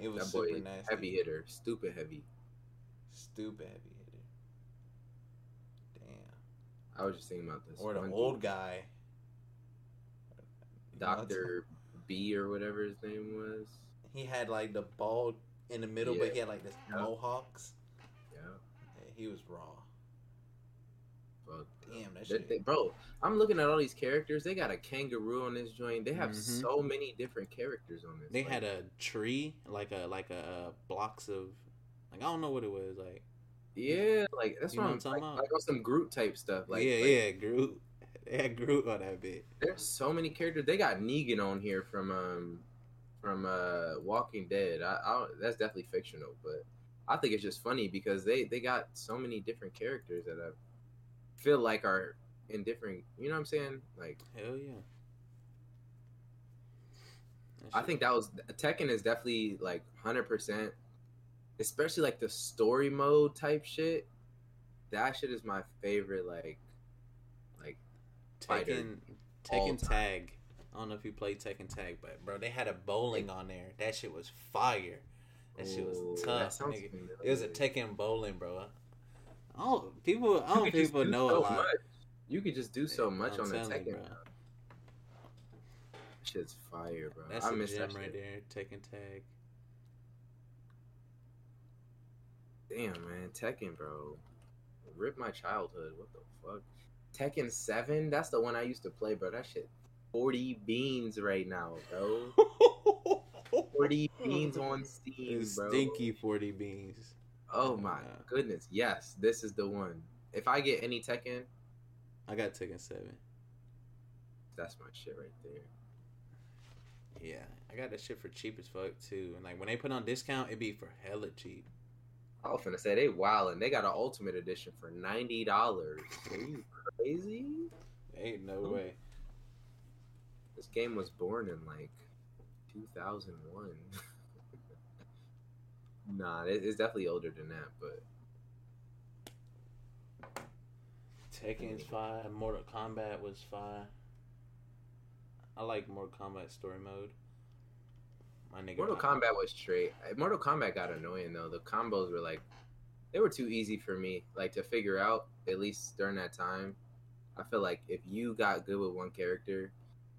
It was that boy, super nice. Heavy hitter, stupid heavy, stupid heavy hitter. Damn. I was just thinking about this. Or the old dude. guy. Doctor B or whatever his name was. He had like the bald in the middle, yeah. but he had like this yeah. mohawks. Yeah. yeah. He was raw. Bro, damn, that shit. They, bro, I'm looking at all these characters. They got a kangaroo on this joint. They have mm-hmm. so many different characters on this. They like, had a tree, like a like a uh, blocks of, like I don't know what it was, like. Yeah, like that's what I'm talking about. Like on some Groot type stuff. Like yeah, like, yeah, Groot. They had Groot on that bit. There's so many characters. They got Negan on here from um from uh Walking Dead. I, I that's definitely fictional, but I think it's just funny because they they got so many different characters that I feel like are in different. You know what I'm saying? Like hell yeah. That's I true. think that was Tekken is definitely like one hundred percent. Especially, like, the story mode type shit. That shit is my favorite, like, like, Tekken, Tekken Tag. I don't know if you played Tekken Tag, but, bro, they had a bowling on there. That shit was fire. That Ooh, shit was tough, nigga. It was a Tekken bowling, bro. Oh, people, I don't people know so a lot. Much. You could just do so yeah, much I'm on the Tekken, you, bro. That shit's fire, bro. That's I a miss gem that right there, Tekken Tag. Damn, man. Tekken, bro. Rip my childhood. What the fuck? Tekken seven? That's the one I used to play, bro. That shit. forty beans right now, bro. forty beans on Steam, bro. Stinky forty beans. Oh, my yeah. goodness. Yes, this is the one. If I get any Tekken. I got Tekken seven. That's my shit right there. Yeah. I got that shit for cheap as fuck, too. And, like, when they put on discount, it be for hella cheap. I was gonna say they wildin'. They got an ultimate edition for ninety dollars. Are you crazy? Ain't no way. This game was born in like two thousand one. Nah, it's definitely older than that. But Tekken's fire. Mortal Kombat was fire. I like Mortal Kombat story mode. Mortal Kombat was straight. Mortal Kombat got annoying though. The combos were like, they were too easy for me, like to figure out. At least during that time, I feel like if you got good with one character,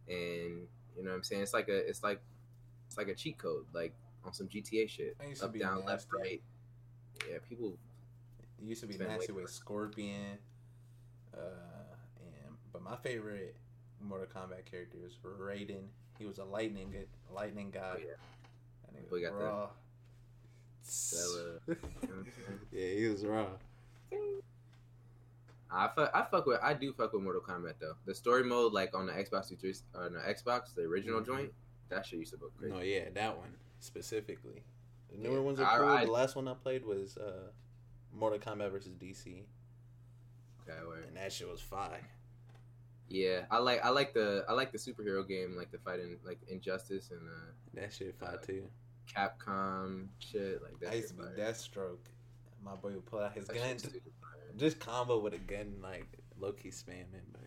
and you know what I'm saying, it's like a, it's like, it's like a cheat code, like on some G T A shit. I used to Up, be down, nasty. Left, right. Yeah, people. It used to be nasty with Scorpion, uh, and but my favorite Mortal Kombat character is Raiden. He was a lightning, lightning guy. Oh, yeah. We got raw. That. that uh, yeah, he was raw. I fuck, I fuck with, I do fuck with Mortal Kombat though. The story mode, like on the Xbox three sixty, on the Xbox, the original mm-hmm. joint, that shit used to go crazy. No, yeah, that one specifically. The newer yeah. ones are cool. I, the last one I played was uh, Mortal Kombat versus D C. Okay, wait. And that shit was fire. Yeah, I like I like the I like the superhero game, like the fighting, like Injustice and uh, that shit fight uh, too. Capcom shit like that. I used to be Deathstroke. My boy would pull out his that gun, just combo with a gun like low key spamming, but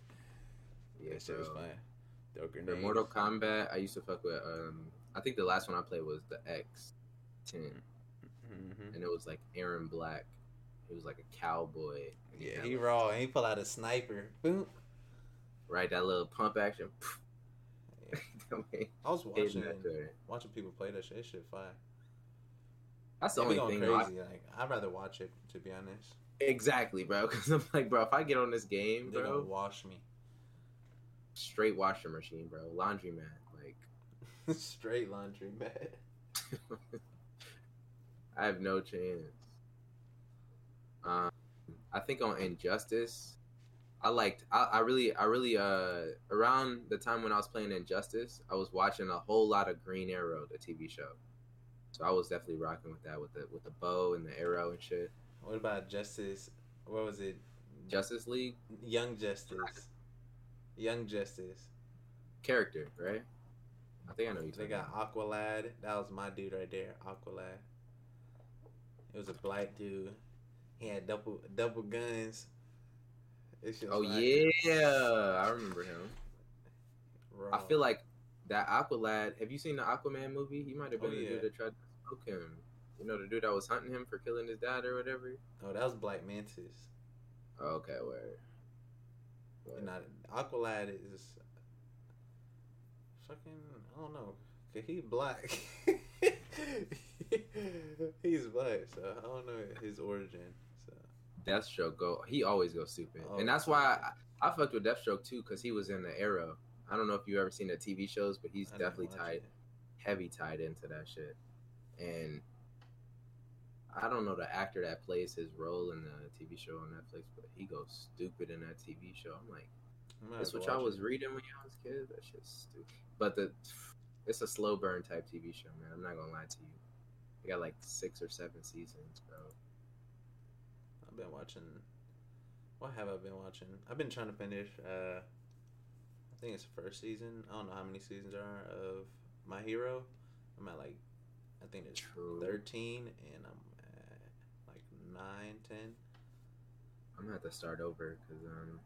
yeah, that shit was fun. Throw grenades. For Mortal Kombat, I used to fuck with. Um, I think the last one I played was the X ten, mm-hmm. and it was like Aaron Black. He was like a cowboy. Yeah, he raw. And he pull out a sniper. Boom. Right, that little pump action. Yeah. I was watching that watching people play that shit. That shit fire. That's the only thing. Crazy. I, like, I'd rather watch it, to be honest. Exactly, bro. Because I'm like, bro, if I get on this game, they're bro, gonna wash me. Straight washer machine, bro. Laundry man, like straight laundry man. I have no chance. Um, I think on Injustice. I liked, I, I really, I really, uh, around the time when I was playing Injustice, I was watching a whole lot of Green Arrow, the T V show. So I was definitely rocking with that, with the with the bow and the arrow and shit. What about Justice, what was it? Justice League? Young Justice. Young Justice. Character, right? I think I know you. They got Aqualad. That was my dude right there, Aqualad. It was a black dude. He had double double guns. Oh like, yeah, I remember him. Raw. I feel like that Aqualad. Have you seen the Aquaman movie? He might have been oh, the yeah. dude that tried to smoke him. You know, the dude that was hunting him for killing his dad or whatever. Oh, that was Black Mantis. Oh, okay, where? Not Aqualad is fucking, I don't know. Cause he black. He's black, so I don't know his origin. So Deathstroke go. He always goes stupid, oh, and that's why I, I fucked with Deathstroke too, cause he was in the Arrow. I don't know if you ever seen the T V shows, but he's I definitely tied, it. heavy tied into that shit. And I don't know the actor that plays his role in the T V show on Netflix, but he goes stupid in that T V show. I'm like, that's what y'all was reading when y'all was kids. That shit's stupid. But the it's a slow burn type T V show, man. I'm not gonna lie to you. It got like six or seven seasons, bro. I've been watching. What have I been watching? I've been trying to finish. Uh, I think it's the first season. I don't know how many seasons are of My Hero. I'm at like, I think it's True. thirteen, and I'm at like nine, ten. I'm gonna have to start over because um,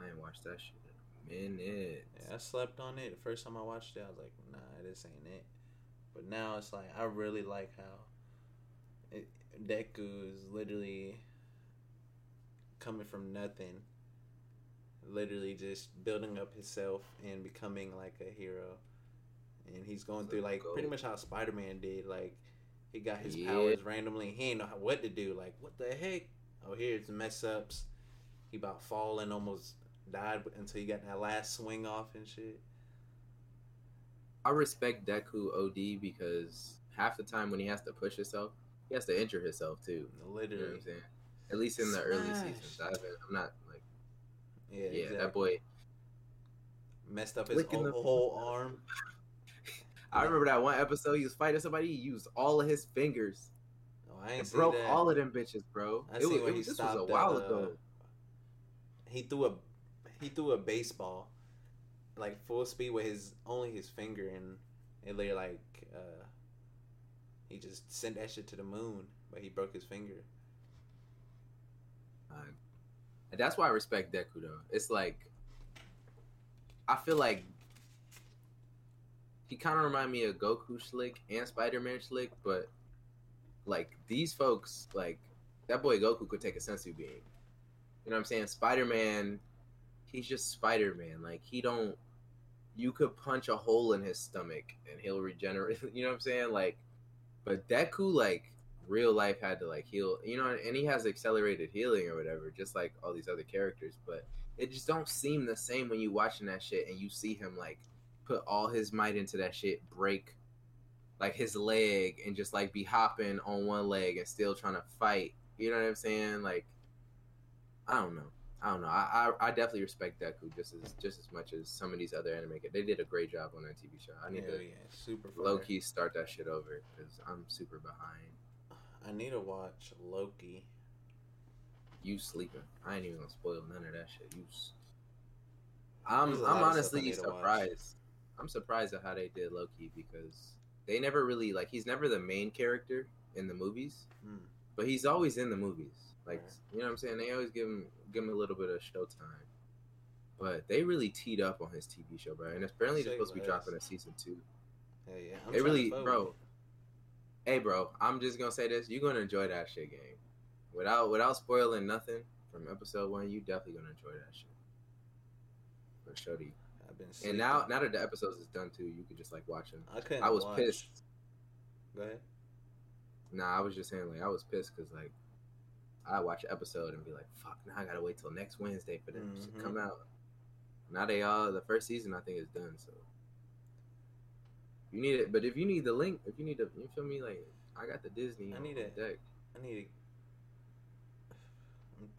I ain't watched that shit in a minute. Yeah, I slept on it. The first time I watched it, I was like, nah, this ain't it. But now it's like I really like how it, Deku is literally coming from nothing, literally just building up himself and becoming like a hero. And he's going through like pretty much how Spider Man did. Like he got his yeah. powers randomly. He ain't know what to do. Like what the heck? Oh, here's mess ups. He about falling, almost died until he got that last swing off and shit. I respect Deku O D because half the time when he has to push himself, he has to injure himself too. Literally, you know what I'm saying? At least in the Smash. early seasons. I haven't, I'm not like yeah, yeah exactly. That boy messed up his whole, whole arm. I remember that one episode he was fighting somebody. He used all of his fingers. Oh, I ain't it broke that. all of them bitches, bro. I it see was, when it, he this stopped was a while at, uh, ago. He threw a he threw a baseball like full speed with his only his finger, and it later like uh, he just sent that shit to the moon, but he broke his finger. Uh, that's why I respect Deku though. It's like I feel like. He kind of remind me of Goku Slick and Spider Man Slick, but like these folks, like that boy Goku could take a sensu being. You know what I'm saying? Spider Man, he's just Spider Man. Like he don't. You could punch a hole in his stomach and he'll regenerate. You know what I'm saying? Like, but Deku, like real life, had to like heal. You know, and he has accelerated healing or whatever, just like all these other characters. But it just don't seem the same when you watching that shit and you see him like. Put all his might into that shit, break like his leg and just like be hopping on one leg and still trying to fight. You know what I'm saying? Like, I don't know. I don't know. I I, I definitely respect Deku just as just as much as some of these other anime. They did a great job on that T V show. I need yeah, to yeah. super low fire. key start that shit over because I'm super behind. I need to watch Loki. You sleeping? I ain't even gonna spoil none of that shit. You. I'm I'm honestly surprised. I'm surprised at how they did Loki because they never really like he's never the main character in the movies, mm. but he's always in the movies. Like right. you know what I'm saying? They always give him give him a little bit of showtime, but they really teed up on his T V show, bro. And apparently they're supposed to be dropping a season two. Hey, yeah, I'm they really, bro. Hey, bro. I'm just gonna say this: you're gonna enjoy that shit, game. Without without spoiling nothing from episode one, you definitely gonna enjoy that shit. For sure to you. And now, now that the episodes is done too, you can just like watch them. I couldn't. I was watch. pissed. Go ahead. Nah, I was just saying like I was pissed because like I watch an episode and be like, fuck, now I gotta wait till next Wednesday for them mm-hmm. to come out. Now they all the first season I think is done. So you need it, but if you need the link, if you need the, you feel me? Like I got the Disney. I need it. I need it.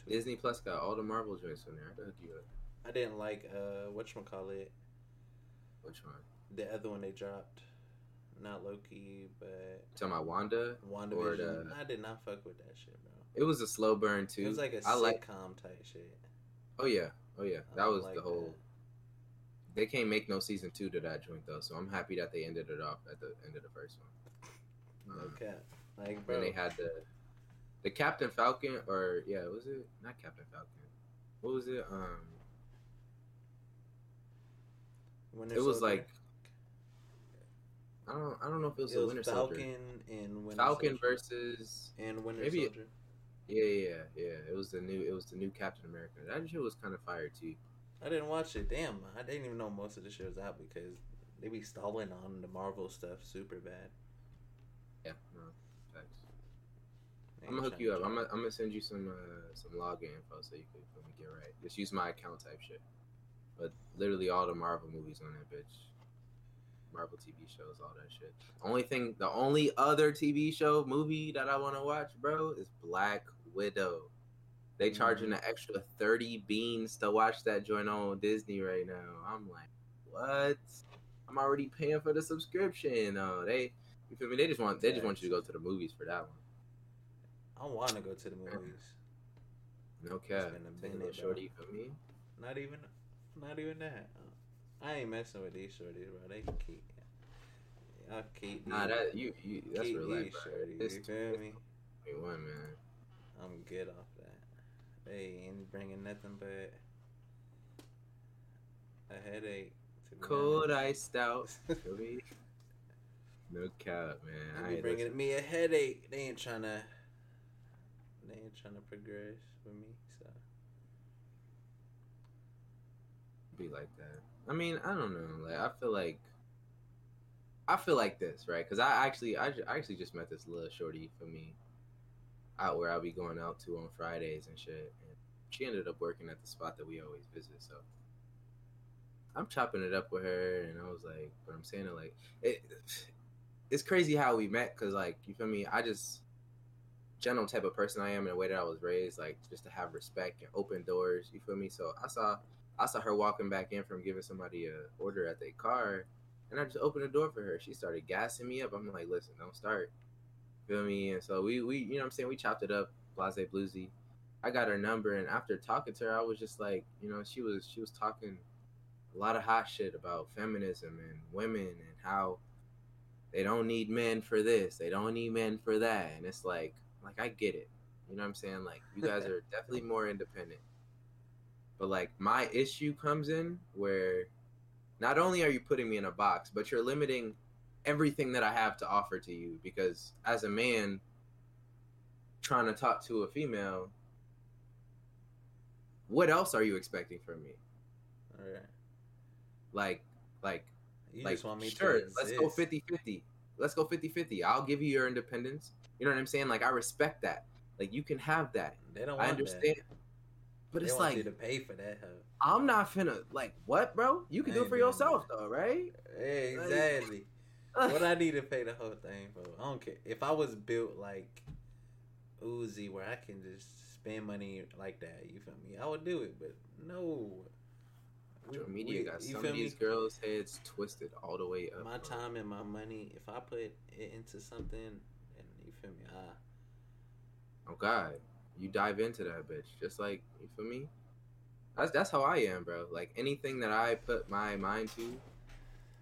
Disney Plus got all the Marvel joints on there. I hook you up. I didn't like uh whatchamacallit. Which one? The other one they dropped. Not Loki, but You're talking about Wanda? WandaVision. The... I did not fuck with that shit, bro. It was a slow burn too. It was like a I sitcom like... type shit. Oh yeah. Oh yeah. I that was like the whole that. They can't make no season two to that joint though, so I'm happy that they ended it off at the end of the first one. Um, okay. Like bro. And they had the the Captain Falcon or yeah, was it not Captain Falcon. What was it? Um Winter it was Soldier. Like I don't I don't know if it was it a was Winter Falcon Soldier. And Winter Falcon Soldier. versus and Winter maybe, Soldier. Yeah, yeah, yeah. It was the new it was the new Captain America. That shit was kind of fire too. I didn't watch it. Damn, I didn't even know most of the shit was out because they be stalling on the Marvel stuff super bad. Yeah, no, thanks. I'm gonna hook you up. I'm gonna, I'm gonna send you some uh, some login info so you can um, get right. Just use my account type shit. But literally all the Marvel movies on that bitch, Marvel T V shows, all that shit. Only thing, the only other T V show movie that I want to watch, bro, is Black Widow. They charging an extra thirty beans to watch that joint on Disney right now. I'm like, what? I'm already paying for the subscription. Oh, they, you feel me? They just want, they just want you to go to the movies for that one. I want to go to the movies. Okay, it's been a minute, shorty, for me. Not even, not even that. I ain't messing with these shorties, bro. They can keep, y'all keep. Nah, these, that you, you that's relaxed. Shorties, you feel me? Wait, one man. I'm good off that. They ain't bringing nothing but a headache. To me. Cold iced out. No cap, man. They be bringing listen. me a headache. They ain't trying to. They ain't trying to progress with me, so. Be like that. I mean, I don't know. Like, I feel like. I feel like this, right? Because I actually, I, I actually just met this little shorty for me. Out where I'll be going out to on Fridays and shit. And she ended up working at the spot that we always visit, so I'm chopping it up with her, and I was like, but I'm saying it like it, it's crazy how we met, because like, you feel me, I just general type of person I am, in the way that I was raised, like just to have respect and open doors, you feel me? So I saw I saw her walking back in from giving somebody a order at their car, and I just opened the door for her. She started gassing me up. I'm like, listen, don't start. Feel me? And so we, we, you know what I'm saying? We chopped it up, blase bluesy. I got her number, and after talking to her, I was just like, you know, she was she was talking a lot of hot shit about feminism and women and how they don't need men for this, they don't need men for that. And it's like, like I get it. You know what I'm saying? Like, you guys are definitely more independent. But like, my issue comes in where not only are you putting me in a box, but you're limiting everything that I have to offer to you, because as a man trying to talk to a female, what else are you expecting from me? All right. Like, like, you like, just want me sure, to let's go fifty-fifty. Let's go fifty-fifty. I'll give you your independence. You know what I'm saying? Like, I respect that. Like, you can have that. They don't want I understand. That. But they it's want like you to pay for that. Huh? I'm not finna, like, what, bro? You can I do it for yourself, that. Though, right? Hey, exactly. Like, what I need to pay the whole thing for. I don't care. If I was built like Uzi, where I can just spend money like that, you feel me? I would do it, but no. Your media got some of these girls' heads twisted all the way up. My time and my money, if I put it into something, and you feel me? Ah. Oh, God. You dive into that, bitch. Just like, you feel me? That's, that's how I am, bro. Like, anything that I put my mind to,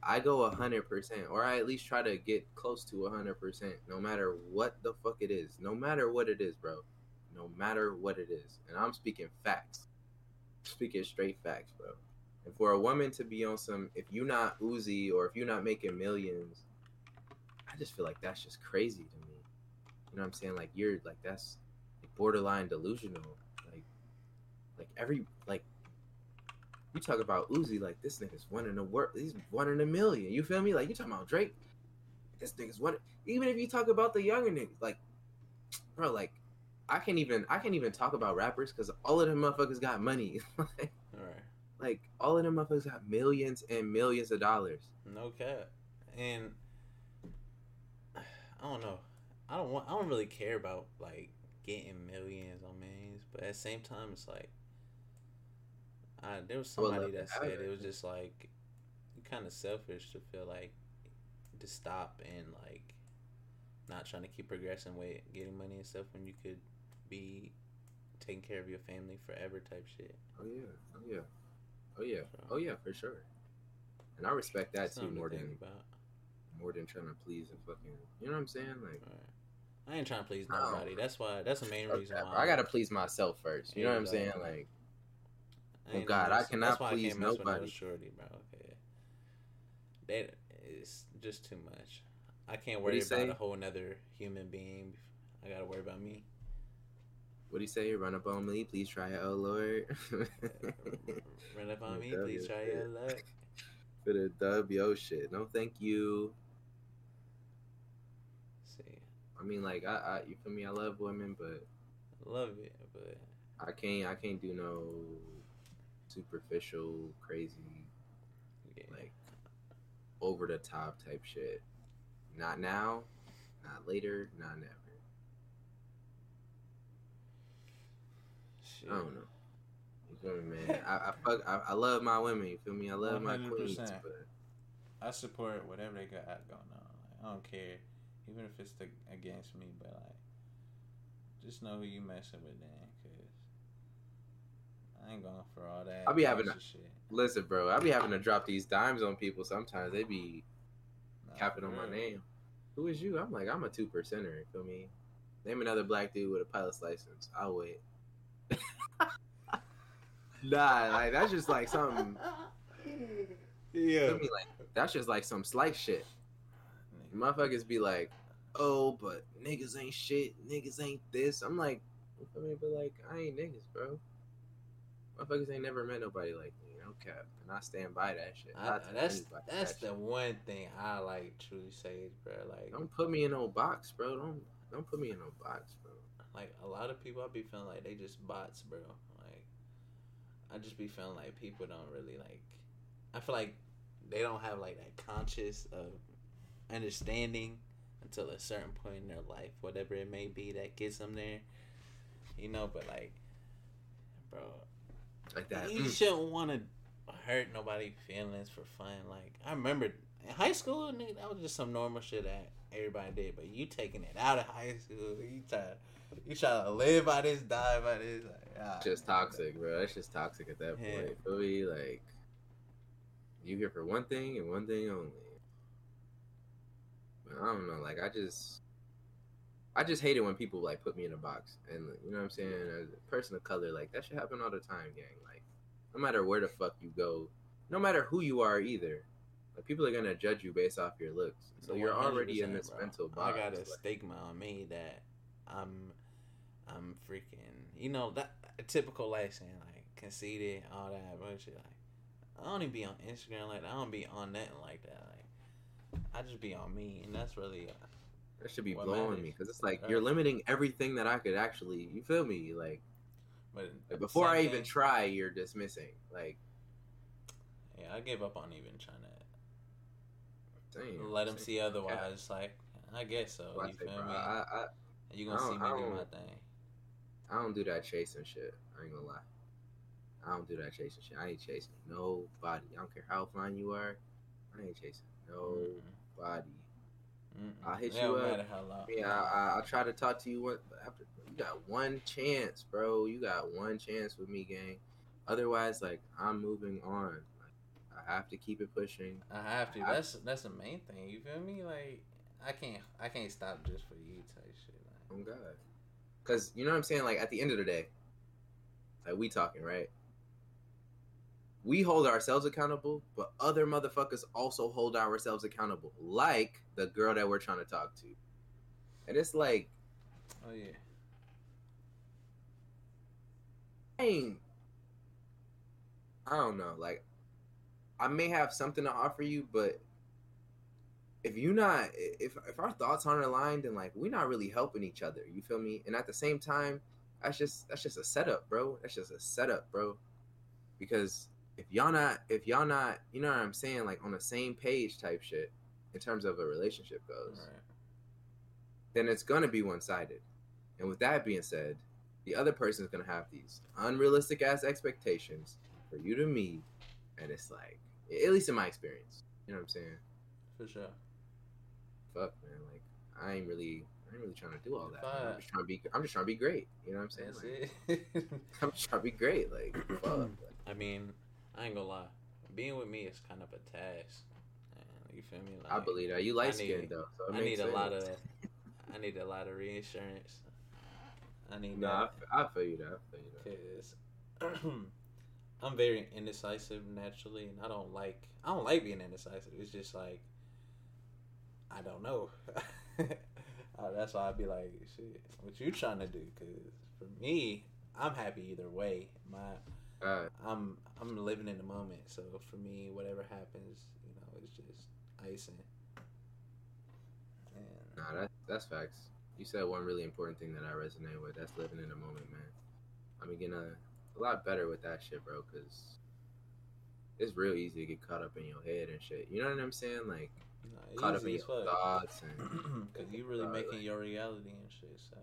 I go one hundred percent, or I at least try to get close to one hundred percent, no matter what the fuck it is. No matter what it is, bro. No matter what it is. And I'm speaking facts. Speaking straight facts, bro. And for a woman to be on some, if you're not Uzi or if you're not making millions, I just feel like that's just crazy to me. You know what I'm saying? Like, you're, like, that's borderline delusional. Like, like every, like, you talk about Uzi, like, this nigga's one in a world. He's one in a million. You feel me? Like, you talking about Drake, this nigga's one. Even if you talk about the younger niggas, like, bro, like, I can't even I can't even talk about rappers because all of them motherfuckers got money. Like, all right. Like, all of them motherfuckers got millions and millions of dollars. No cap. And I don't know. I don't want. I don't really care about like getting millions or millions, but at the same time, it's like. I, there was somebody that said it was just like kind of selfish to feel like to stop and like not trying to keep progressing with getting money and stuff when you could be taking care of your family forever type shit. Oh yeah, oh yeah, oh yeah, so, oh yeah, for sure. And I respect that too, more to than about. more than trying to please and fucking. You know what I'm saying? Like, right. I ain't trying to please nobody. That's why. That's the main reason. Why I gotta please myself first. You know what I'm saying? Like. Oh God, I cannot please nobody. Shorty, bro. Okay. That is just too much. I can't worry about a whole another human being. I gotta worry about me. What do you say? Run up on me, please try it, oh Lord. Run up on me, please try it, oh Lord. For the dub, yo shit. No, thank you. See. I mean, like, I, I, you feel me? I love women, but I love it, but I can't, I can't do no superficial, crazy, yeah. like over the top type shit. Not now, not later, not never. Shit. I don't know. You feel me, man? I, I fuck. I, I love my women. You feel me? I love one hundred percent my queens. But I support whatever they got going on. Like, I don't care, even if it's the, against me. But like, just know who you messing with, then, cause I ain't going for all that. I be having a, shit. Listen, bro. I be having to drop these dimes on people. Sometimes they be Not capping on my name. Who is you? I'm like, I'm a two percenter. You feel me? Name another black dude with a pilot's license. I'll wait. Nah, like that's just like something. Yeah, me, like, that's just like some slight shit. Motherfuckers be like, "Oh, but niggas ain't shit. Niggas ain't this." I'm like, I mean, but like, I ain't niggas, bro. Motherfuckers ain't never met nobody like me. No cap, and I stand by that shit. I, I that's that's that the shit. One thing I like truly say, bro. Like, don't put me in no box, bro. Don't don't put me in no box, bro. Like a lot of people, I be feeling like they just bots, bro. Like. I just be feeling like people don't really, like... I feel like they don't have, like, that conscious of understanding until a certain point in their life, whatever it may be, that gets them there. You know, but, like, bro... Like that. You shouldn't want to hurt nobody's feelings for fun. Like, I remember in high school, nigga, that was just some normal shit that everybody did, but you taking it out of high school, you try... You try to live by this, die by this. Like, ah, just toxic, bro. That's just toxic at that point. Yeah. Really, like, you here for one thing and one thing only. But I don't know. Like, I just, I just hate it when people like put me in a box. And you know what I'm saying? As a person of color, like that should happen all the time, gang. Like, no matter where the fuck you go, no matter who you are either. Like, people are gonna judge you based off your looks. So you're already in this bro. mental box. I got a like, stigma on me that. I'm, I'm freaking, you know, that typical life saying, like, conceited, all that bullshit. Like, I don't even be on Instagram like that. I don't be on nothing like that. Like, I just be on me, and that's really... Uh, that should be blowing matters. me, because it's like, you're limiting everything that I could actually, you feel me? Like, but like before I even thing, try, you're dismissing. Like... Yeah, I gave up on even trying to same, let them see otherwise. Yeah. Like, I guess so, well, you feel me? I, I, You gonna see me do my thing. I don't do that chasing shit. I ain't gonna lie. I don't do that chasing shit. I ain't chasing nobody. I don't care how fine you are. I ain't chasing nobody. Mm-mm. I'll hit you up. Yeah, I, I, I'll try to talk to you. One, after you got one chance, bro. You got one chance with me, gang. Otherwise, like I'm moving on. Like, I have to keep it pushing. I have to. I, that's that's the main thing. You feel me? Like I can't. I can't stop just for you type shit. Oh, God. Because, you know what I'm saying? Like, at the end of the day, like, we talking, right? We hold ourselves accountable, but other motherfuckers also hold ourselves accountable. Like, the girl that we're trying to talk to. And it's like... Oh, yeah. Dang. I don't know. Like, I may have something to offer you, but... If you not, if if our thoughts aren't aligned, then like we're not really helping each other. You feel me? And at the same time, that's just that's just a setup, bro. That's just a setup, bro. Because if y'all not, if y'all not, you know what I'm saying, like on the same page type shit in terms of a relationship goes, right. Then it's gonna be one sided. And with that being said, the other person's gonna have these unrealistic ass expectations for you to meet, and it's like, at least in my experience, you know what I'm saying? For sure. Fuck, man, like I ain't really, I ain't really trying to do all that. I, I'm just trying to be, I'm just trying to be great. You know what I'm saying? Like, I'm just trying to be great. Like, fuck. I mean, I ain't gonna lie, being with me is kind of a task. Man, you feel me? Like, I believe that. You light skinned though, so it I makes need sense. a lot of, I need a lot of reinsurance. I need. No, that. I, I feel you. That I feel you. Because I'm very indecisive naturally, and I don't like, I don't like being indecisive. It's just like. I don't know. uh, that's why I'd be like, shit, what you trying to do? Because for me, I'm happy either way. My, right. I'm I'm living in the moment. So for me, whatever happens, you know, it's just icing. And nah, that, that's facts. You said one really important thing that I resonate with. That's living in the moment, man. I'm getting a, a lot better with that shit, bro, because it's real easy to get caught up in your head and shit. You know what I'm saying? Like, nah, caught up in your fuck. thoughts. Because you really making like, your reality and shit, so.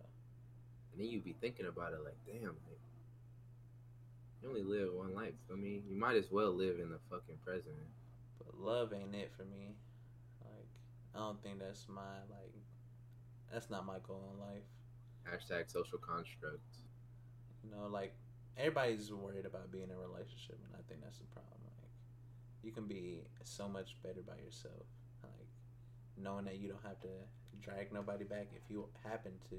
And then you be thinking about it like, damn, like, you only live one life, for me. You might as well live in the fucking present. But love ain't it for me. Like, I don't think that's my, like, that's not my goal in life. Hashtag social construct. You know, like, everybody's worried about being in a relationship, and I think that's the problem. Like, you can be so much better by yourself. Like, knowing that you don't have to drag nobody back if you happen to.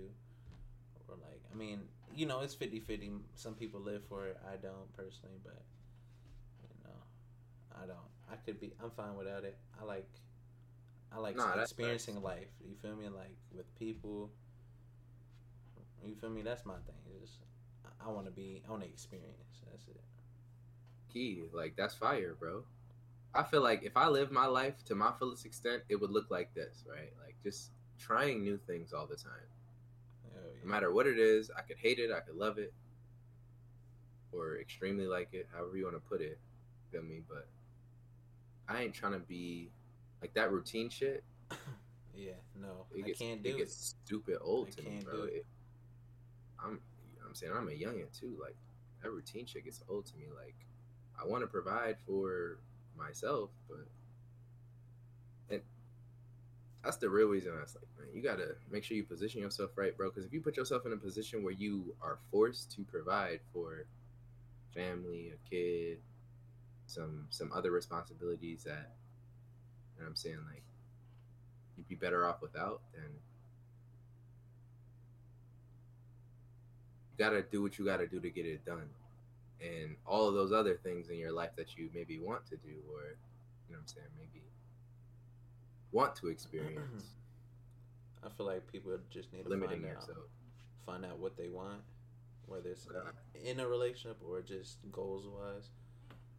Or, like, I mean, you know, it's fifty-fifty. Some people live for it. I don't, personally, but, you know, I don't. I could be, I'm fine without it. I like... I like nah, experiencing that's, that's... life. You feel me? Like, with people. You feel me? That's my thing. It's just, I, I want to be, I want to experience. That's it. Key. Like, that's fire, bro. I feel like if I live my life to my fullest extent, it would look like this, right? Like, just trying new things all the time. Oh, yeah. No matter what it is, I could hate it, I could love it, or extremely like it, however you want to put it. Feel me? But I ain't trying to be... Like, that routine shit. Yeah, no. It gets, I can't do it. It gets stupid old I to me, bro. It. It, I'm, I'm saying I'm a youngin', too. Like, that routine shit gets old to me. Like, I want to provide for myself, but... And that's the real reason I was like, man, you got to make sure you position yourself right, bro. Because if you put yourself in a position where you are forced to provide for family, a kid, some some other responsibilities that... You know what I'm saying? Like, you'd be better off without, then you gotta do what you gotta do to get it done. And all of those other things in your life that you maybe want to do, or, you know what I'm saying, maybe want to experience. I feel like people just need to limiting find out, find out what they want, whether it's uh, in a relationship or just goals-wise.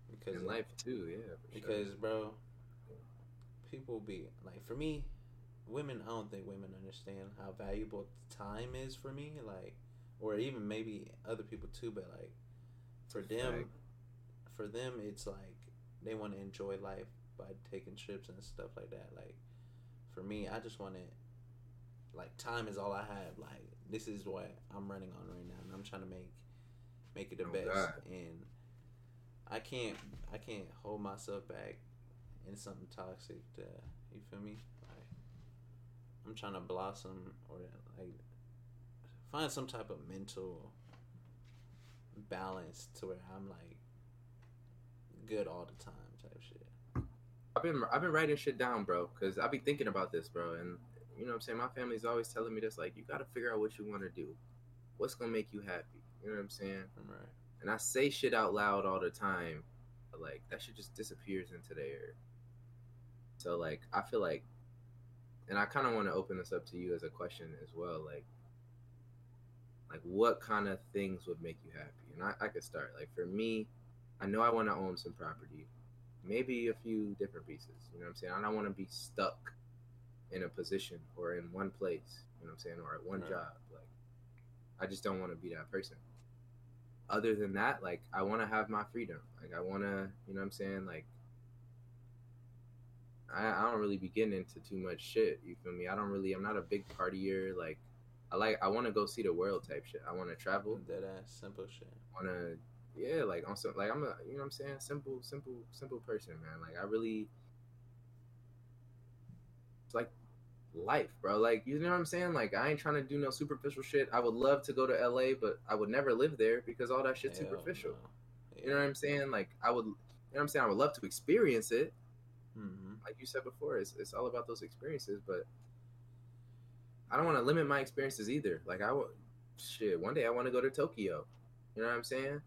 Because in life, too, yeah. For because, sure. bro... People be like, for me, women. I don't think women understand how valuable time is for me, like, or even maybe other people too. But like, for them, like, for them, it's like they want to enjoy life by taking trips and stuff like that. Like, for me, I just want to. Like, time is all I have. Like, this is what I'm running on right now, and I'm trying to make make it the oh best. God. And I can't, I can't hold myself back. And something toxic to, you feel me? Like, I'm trying to blossom or like find some type of mental balance to where I'm like good all the time type shit. I've been I've been writing shit down, bro, because I be thinking about this, bro, and you know what I'm saying? My family's always telling me this, like, you gotta figure out what you wanna do. What's gonna make you happy? You know what I'm saying? Right. And I say shit out loud all the time, but like that shit just disappears into the air. So, like, I feel like, and I kind of want to open this up to you as a question as well, like, like what kind of things would make you happy? And I, I could start. Like, for me, I know I want to own some property, maybe a few different pieces, you know what I'm saying? I don't want to be stuck in a position or in one place, you know what I'm saying, or at one right. job. Like, I just don't want to be that person. Other than that, like, I want to have my freedom. Like, I want to, you know what I'm saying, like, I, I don't really be getting into too much shit, you feel me? I don't really, I'm not a big partier, like, I like, I want to go see the world type shit. I want to travel. That ass simple shit. I want to, yeah, like, I'm, so, like, I'm a, you know what I'm saying, simple, simple, simple person, man. Like, I really, it's like life, bro. Like, you know what I'm saying? Like, I ain't trying to do no superficial shit. I would love to go to L A, but I would never live there because all that shit's Hell superficial. No. Yeah. You know what I'm saying? Like, I would, you know what I'm saying? I would love to experience it. Mm-hmm. Like you said before, it's it's all about those experiences, but I don't want to limit my experiences either. Like, I would, shit, one day I want to go to Tokyo. You know what I'm saying?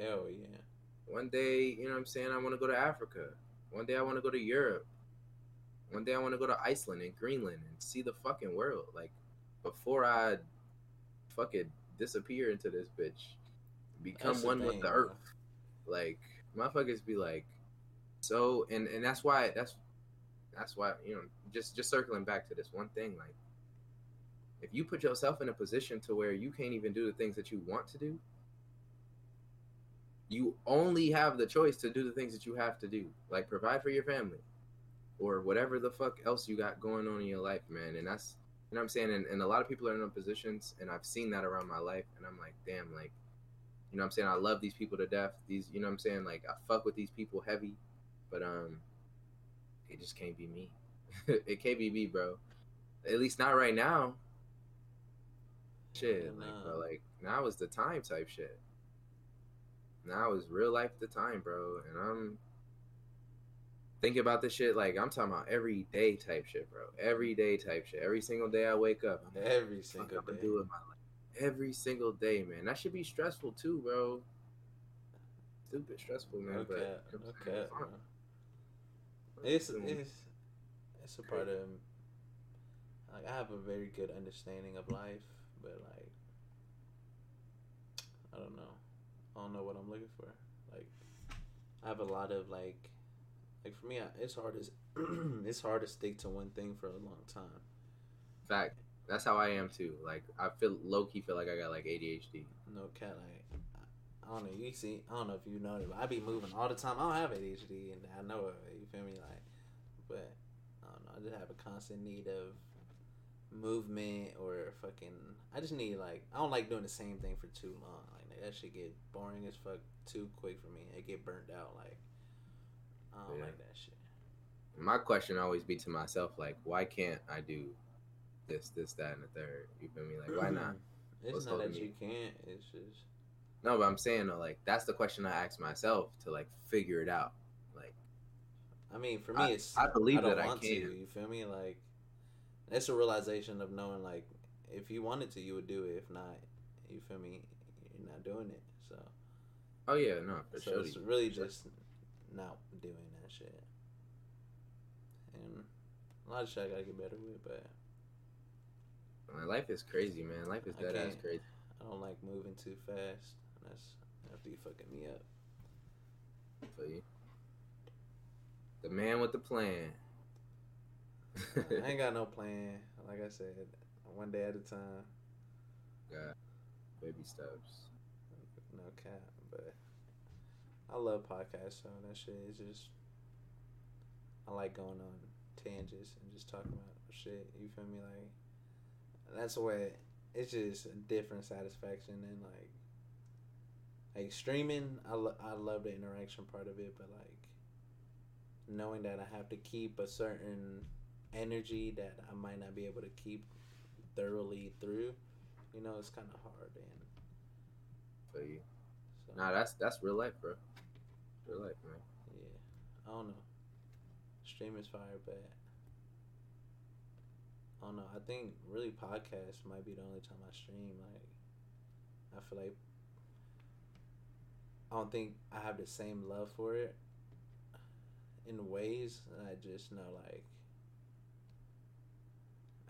Hell yeah. One day, you know what I'm saying? I want to go to Africa. One day I want to go to Europe. One day I want to go to Iceland and Greenland and see the fucking world. Like, before I fucking disappear into this bitch, become that's one the thing, with the earth. Bro. Like motherfuckers be like, so and, and that's why that's that's why you know just just circling back to this one thing, like if you put yourself in a position to where you can't even do the things that you want to do, you only have the choice to do the things that you have to do, like provide for your family or whatever the fuck else you got going on in your life, man. And that's, you know what I'm saying? And, and a lot of people are in those positions, and I've seen that around my life, and I'm like, damn, like, you know what I'm saying? I love these people to death. These, you know what I'm saying? Like, I fuck with these people heavy, but um, it just can't be me. It can't be me, bro. At least not right now. Shit, yeah, like, bro, like, now is the time type shit. Now is real life the time, bro. And I'm thinking about this shit, like, I'm talking about everyday type shit, bro. Everyday type shit. Every single day I wake up. I'm like, every single day. Do with my life. Every single day, man. That should be stressful, too, bro. Stupid stressful, man. Okay, but you know, okay. It's, fun. It's, it's, it's a part of, like, I have a very good understanding of life, but, like, I don't know. I don't know what I'm looking for. Like, I have a lot of, like, Like for me, it's hard as it's hard to stick to one thing for a long time. In fact, that's how I am too. Like I feel low key feel like I got like A D H D. No cat, like I don't know. You see, I don't know if you know it, but I be moving all the time. I don't have A D H D, and I know it. You feel me? Like, but I don't know. I just have a constant need of movement or fucking. I just need like I don't like doing the same thing for too long. Like that shit get boring as fuck too quick for me. It get burnt out. Like. I don't yeah. like that shit. My question always be to myself, like, why can't I do this, this, that, and the third? You feel me? Like, why not? It's What's not that me? You can't. It's just... No, but I'm saying, though, like, that's the question I ask myself to, like, figure it out. Like... I mean, for me, I, it's... I believe I that I can. To, you feel me? Like, that's a realization of knowing, like, if you wanted to, you would do it. If not, you feel me? You're not doing it, so... Oh, yeah, no, for so sure. So it's really just... not doing that shit, and a lot of shit I gotta get better with. But my life is crazy, man. Life is dead ass crazy. I don't like moving too fast. That's after you fucking me up. For you, the man with the plan. I ain't got no plan. Like I said, one day at a time. God, baby steps. No cap, but. I love podcasts, so that shit is just, I like going on tangents and just talking about shit, you feel me, like, that's what, it's just a different satisfaction, and, like, like, streaming, I, lo- I love the interaction part of it, but, like, knowing that I have to keep a certain energy that I might not be able to keep thoroughly through, you know, it's kind of hard, and... For you. So. Nah, that's that's real life, bro. Real life, man. Yeah. I don't know. Stream is fire, but I don't know. I think really podcasts might be the only time I stream. Like, I feel like I don't think I have the same love for it in ways. And I just know, like,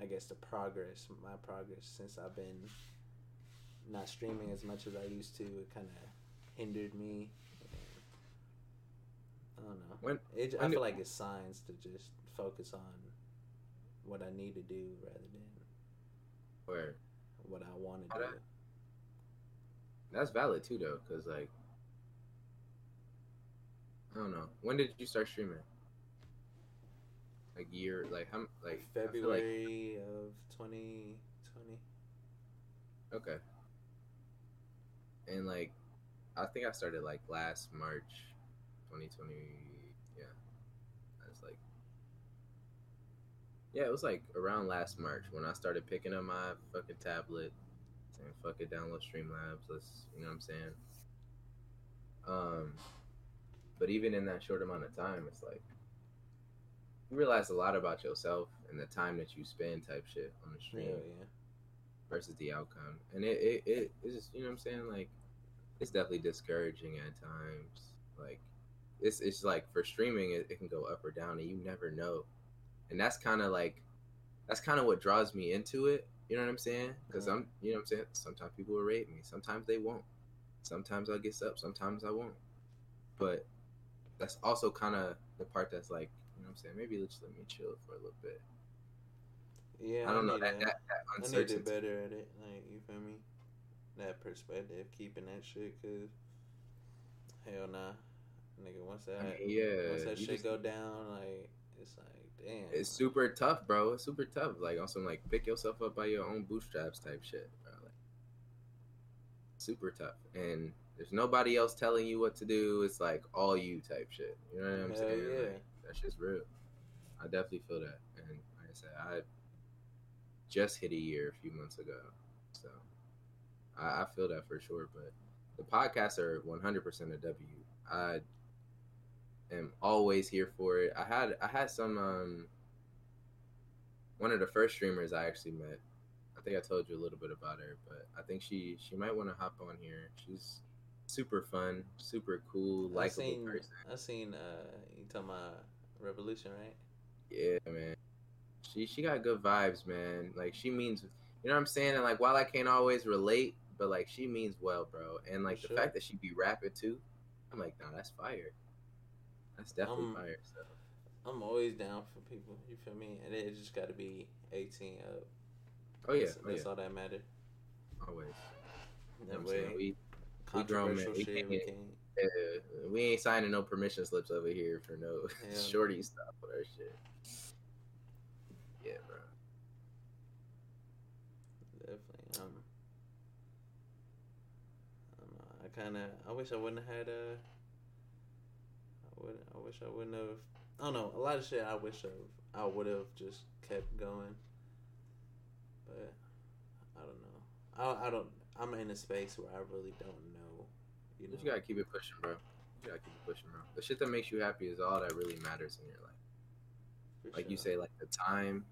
I guess the progress, my progress since I've been not streaming as much as I used to, it kind of hindered me. I don't know. When, it, I when feel it, like it's signs to just focus on what I need to do rather than where what I want to do. That's valid too, though, because like I don't know. When did you start streaming? Like year, like how? Like February like... of twenty twenty. Okay. And like, I think I started like last March. twenty twenty, yeah, that's like, yeah, it was like around last March when I started picking up my fucking tablet and fuck it, download Streamlabs, let's, you know what I'm saying, um, but even in that short amount of time, it's like, you realize a lot about yourself and the time that you spend type shit on the stream, yeah, yeah. versus the outcome, and it, it, it, it's just, you know what I'm saying, like, it's definitely discouraging at times, like, It's it's like for streaming, it, it can go up or down, and you never know. And that's kind of like, that's kind of what draws me into it. You know what I'm saying? Because I'm, you know what I'm saying? Sometimes people will raid me. Sometimes they won't. Sometimes I'll get subbed. Sometimes I won't. But that's also kind of the part that's like, you know what I'm saying? Maybe just let me chill for a little bit. Yeah, I don't I know. That, that, that uncertainty. I need to get better at it. Like, you feel me? That perspective, keeping that shit, because hell nah. Nigga, once that, I mean, yeah, once that shit just, go down, like, it's like, damn. It's super tough, bro. It's super tough. Like, also, like, pick yourself up by your own bootstraps type shit, bro. Like, super tough. And there's nobody else telling you what to do. It's, like, all you type shit. You know what I'm Hell saying? Yeah. Like, that shit's real. I definitely feel that. And like I said, I just hit a year a few months ago. So I, I feel that for sure. But the podcasts are one hundred percent a W. I am always here for it. I had I had some um one of the first streamers I actually met. I think I told you a little bit about her, but I think she she might want to hop on here. She's super fun, super cool, likable I seen, person. I seen uh you talking about Revolution, right? Yeah, man. She she got good vibes, man. Like she means, you know what I'm saying? And like while I can't always relate, but like she means well, bro. And like for the sure. fact that she be rapping too, I'm like, nah, that's fire. That's definitely I'm, fire. So I'm always down for people. You feel me? And it just got to be eighteen up. Oh yeah, that's, oh, that's yeah. all that matter. Always. That way, saying, we, we grown man. We, shit, we, yeah, we ain't signing no permission slips over here for no yeah. shorty stuff or that shit. Yeah, bro. Definitely. Um, I, I kind of. I wish I wouldn't have had a. I wish I wouldn't have. I don't know. A lot of shit I wish I, I would have just kept going. But I don't know. I I don't. I'm in a space where I really don't know. You know? But you gotta keep it pushing, bro. You gotta keep it pushing, bro. The shit that makes you happy is all that really matters in your life. For like sure. you say, like the time.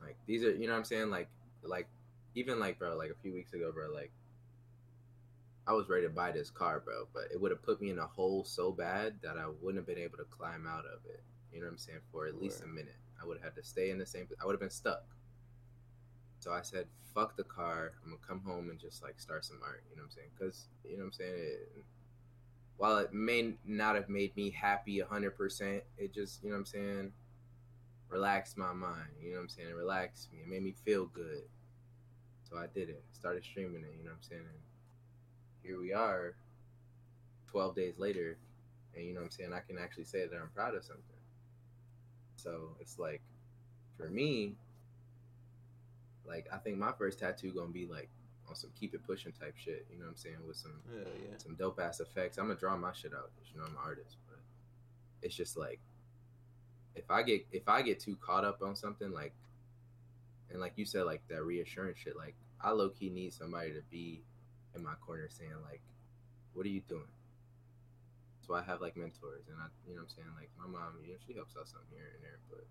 Like these are, you know what I'm saying? Like, like even like, bro, like a few weeks ago, bro, like. I was ready to buy this car, bro, but it would have put me in a hole so bad that I wouldn't have been able to climb out of it. You know what I'm saying? For at least right. a minute. I would have had to stay in the same place. I would have been stuck. So I said, fuck the car. I'm going to come home and just, like, start some art. You know what I'm saying? Because, you know what I'm saying? It, while it may not have made me happy one hundred percent, it just, you know what I'm saying, relaxed my mind. You know what I'm saying? It relaxed me. It made me feel good. So I did it. I started streaming it. You know what I'm saying? And here we are twelve days later, and you know what I'm saying, I can actually say that I'm proud of something. So it's like, for me, like I think my first tattoo gonna be like on some keep it pushing type shit, you know what I'm saying, with some yeah, yeah. some dope ass effects. I'm gonna draw my shit out, you know, I'm an artist, but it's just like if I get if I get too caught up on something, like, and like you said, like that reassurance shit, like I low key need somebody to be in my corner saying like, what are you doing? So I have like mentors, and I, you know what I'm saying, like my mom, you know, she helps out some here and there, but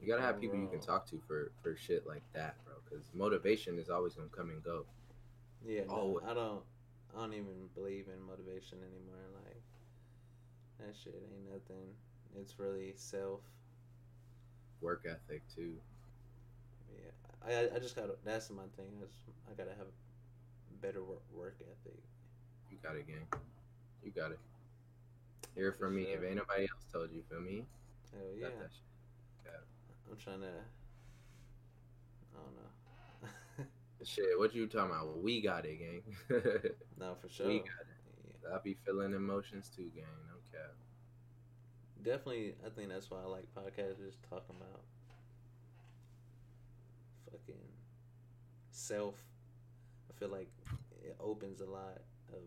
you gotta have people you can talk to for for shit like that, bro, because motivation is always gonna come and go. Yeah, no, I don't I don't even believe in motivation anymore. Like that shit ain't nothing. It's really self work ethic too. Yeah, I I just gotta, that's my thing. I, just, I gotta have better work, work ethic. You got it, gang. You got it. Hear it from me. Sure. If ain't nobody else told you, feel me? Hell yeah. Got that shit. Got it. I'm trying to, I don't know. Shit, what you talking about? We got it, gang. No, for sure. We got it. Yeah. I be feeling emotions too, gang. No cap. Definitely, I think that's why I like podcasts, just talking about fucking self. I feel like it opens a lot of,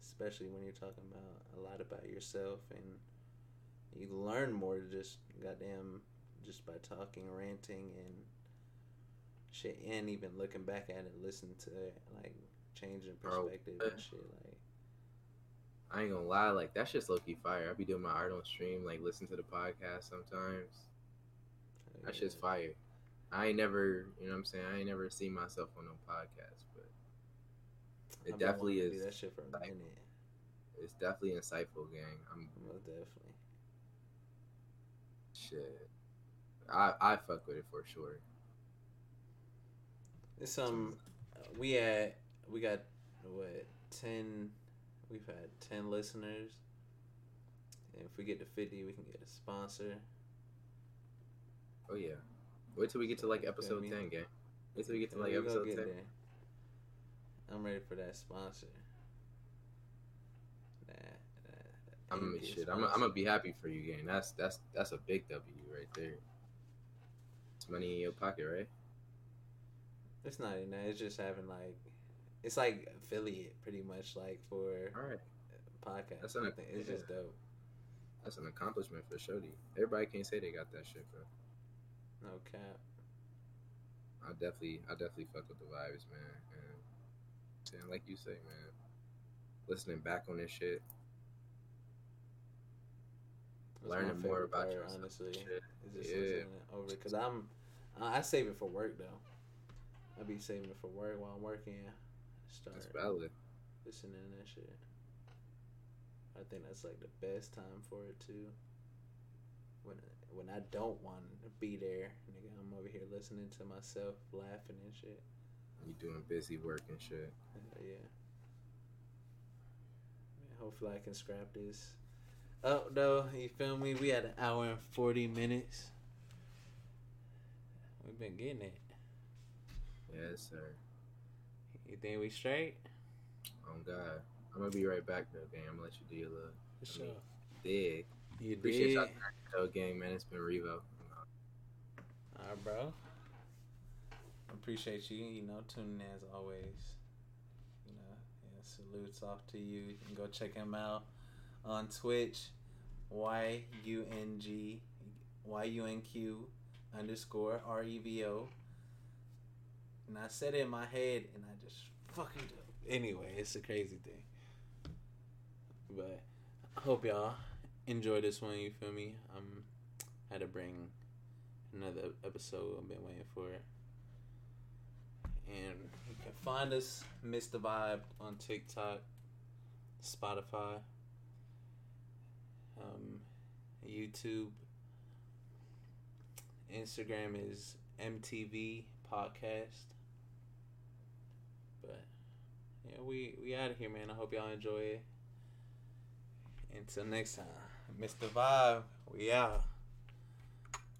especially when you're talking about a lot about yourself, and you learn more just goddamn just by talking, ranting and shit, and even looking back at it, listening to it, like changing perspective. Bro, and shit, like I ain't gonna lie, like that's just low-key fire. I be doing my art on stream, like listen to the podcast sometimes. Yeah. That's just fire. I ain't never, you know what I'm saying, I ain't never seen myself on no podcast, but it I've definitely is. That shit for a minute. It's definitely insightful, gang. I'm well, definitely. Shit. I, I fuck with it for sure. It's um, we had we got what ten? We've had ten listeners. And if we get to fifty, we can get a sponsor. Oh yeah, wait till we get to like episode ten, gang. Wait till we get to like yeah, episode ten. There. I'm ready for that sponsor. Nah, nah, nah. I'm shit. Sponsor. I'm I'm gonna be happy for you, gang. That's that's that's a big W right there. It's money in your pocket, right? It's not even that. It's just having like, it's like affiliate pretty much like for all right. podcast. That's an, it's yeah. just dope. That's an accomplishment for sure. Everybody can't say they got that shit, bro. No cap. I definitely, I definitely fuck with the vibes, man. And, and like you say, man, listening back on this shit, that's learning more about part, yourself. Honestly, shit. Just yeah. Over because I'm, I save it for work though. I be saving it for work while I'm working. Start that's valid. Listening to that shit. I think that's like the best time for it too. When when I don't want to be there, nigga, I'm over here listening to myself, laughing and shit. You doing busy work and shit. Uh, yeah. Man, hopefully I can scrap this up though. You feel me? We had an hour and forty minutes. We've been getting it. Yes, sir. You think we straight? Oh, God. I'm going to be right back, though, gang. I'm going to let you do your little... For sure. Dig. You Appreciate dig. y'all turning gang, man. It's been Revo. All right, bro. Appreciate you, you know, tuning in as always. You know, yeah, salutes off to you. You can go check him out on Twitch. Y U N G Y U N Q underscore R E V O. And I said it in my head, and I just fucking do. Anyway, it's a crazy thing. But I hope y'all enjoy this one, you feel me? Um, I had to bring another episode I've been waiting for. And you can find us, Miss the Vibe, on TikTok, Spotify, um, YouTube. Instagram is M T V Podcast. But yeah, we we out of here, man. I hope y'all enjoy it. Until next time, Mister Vibe, we out.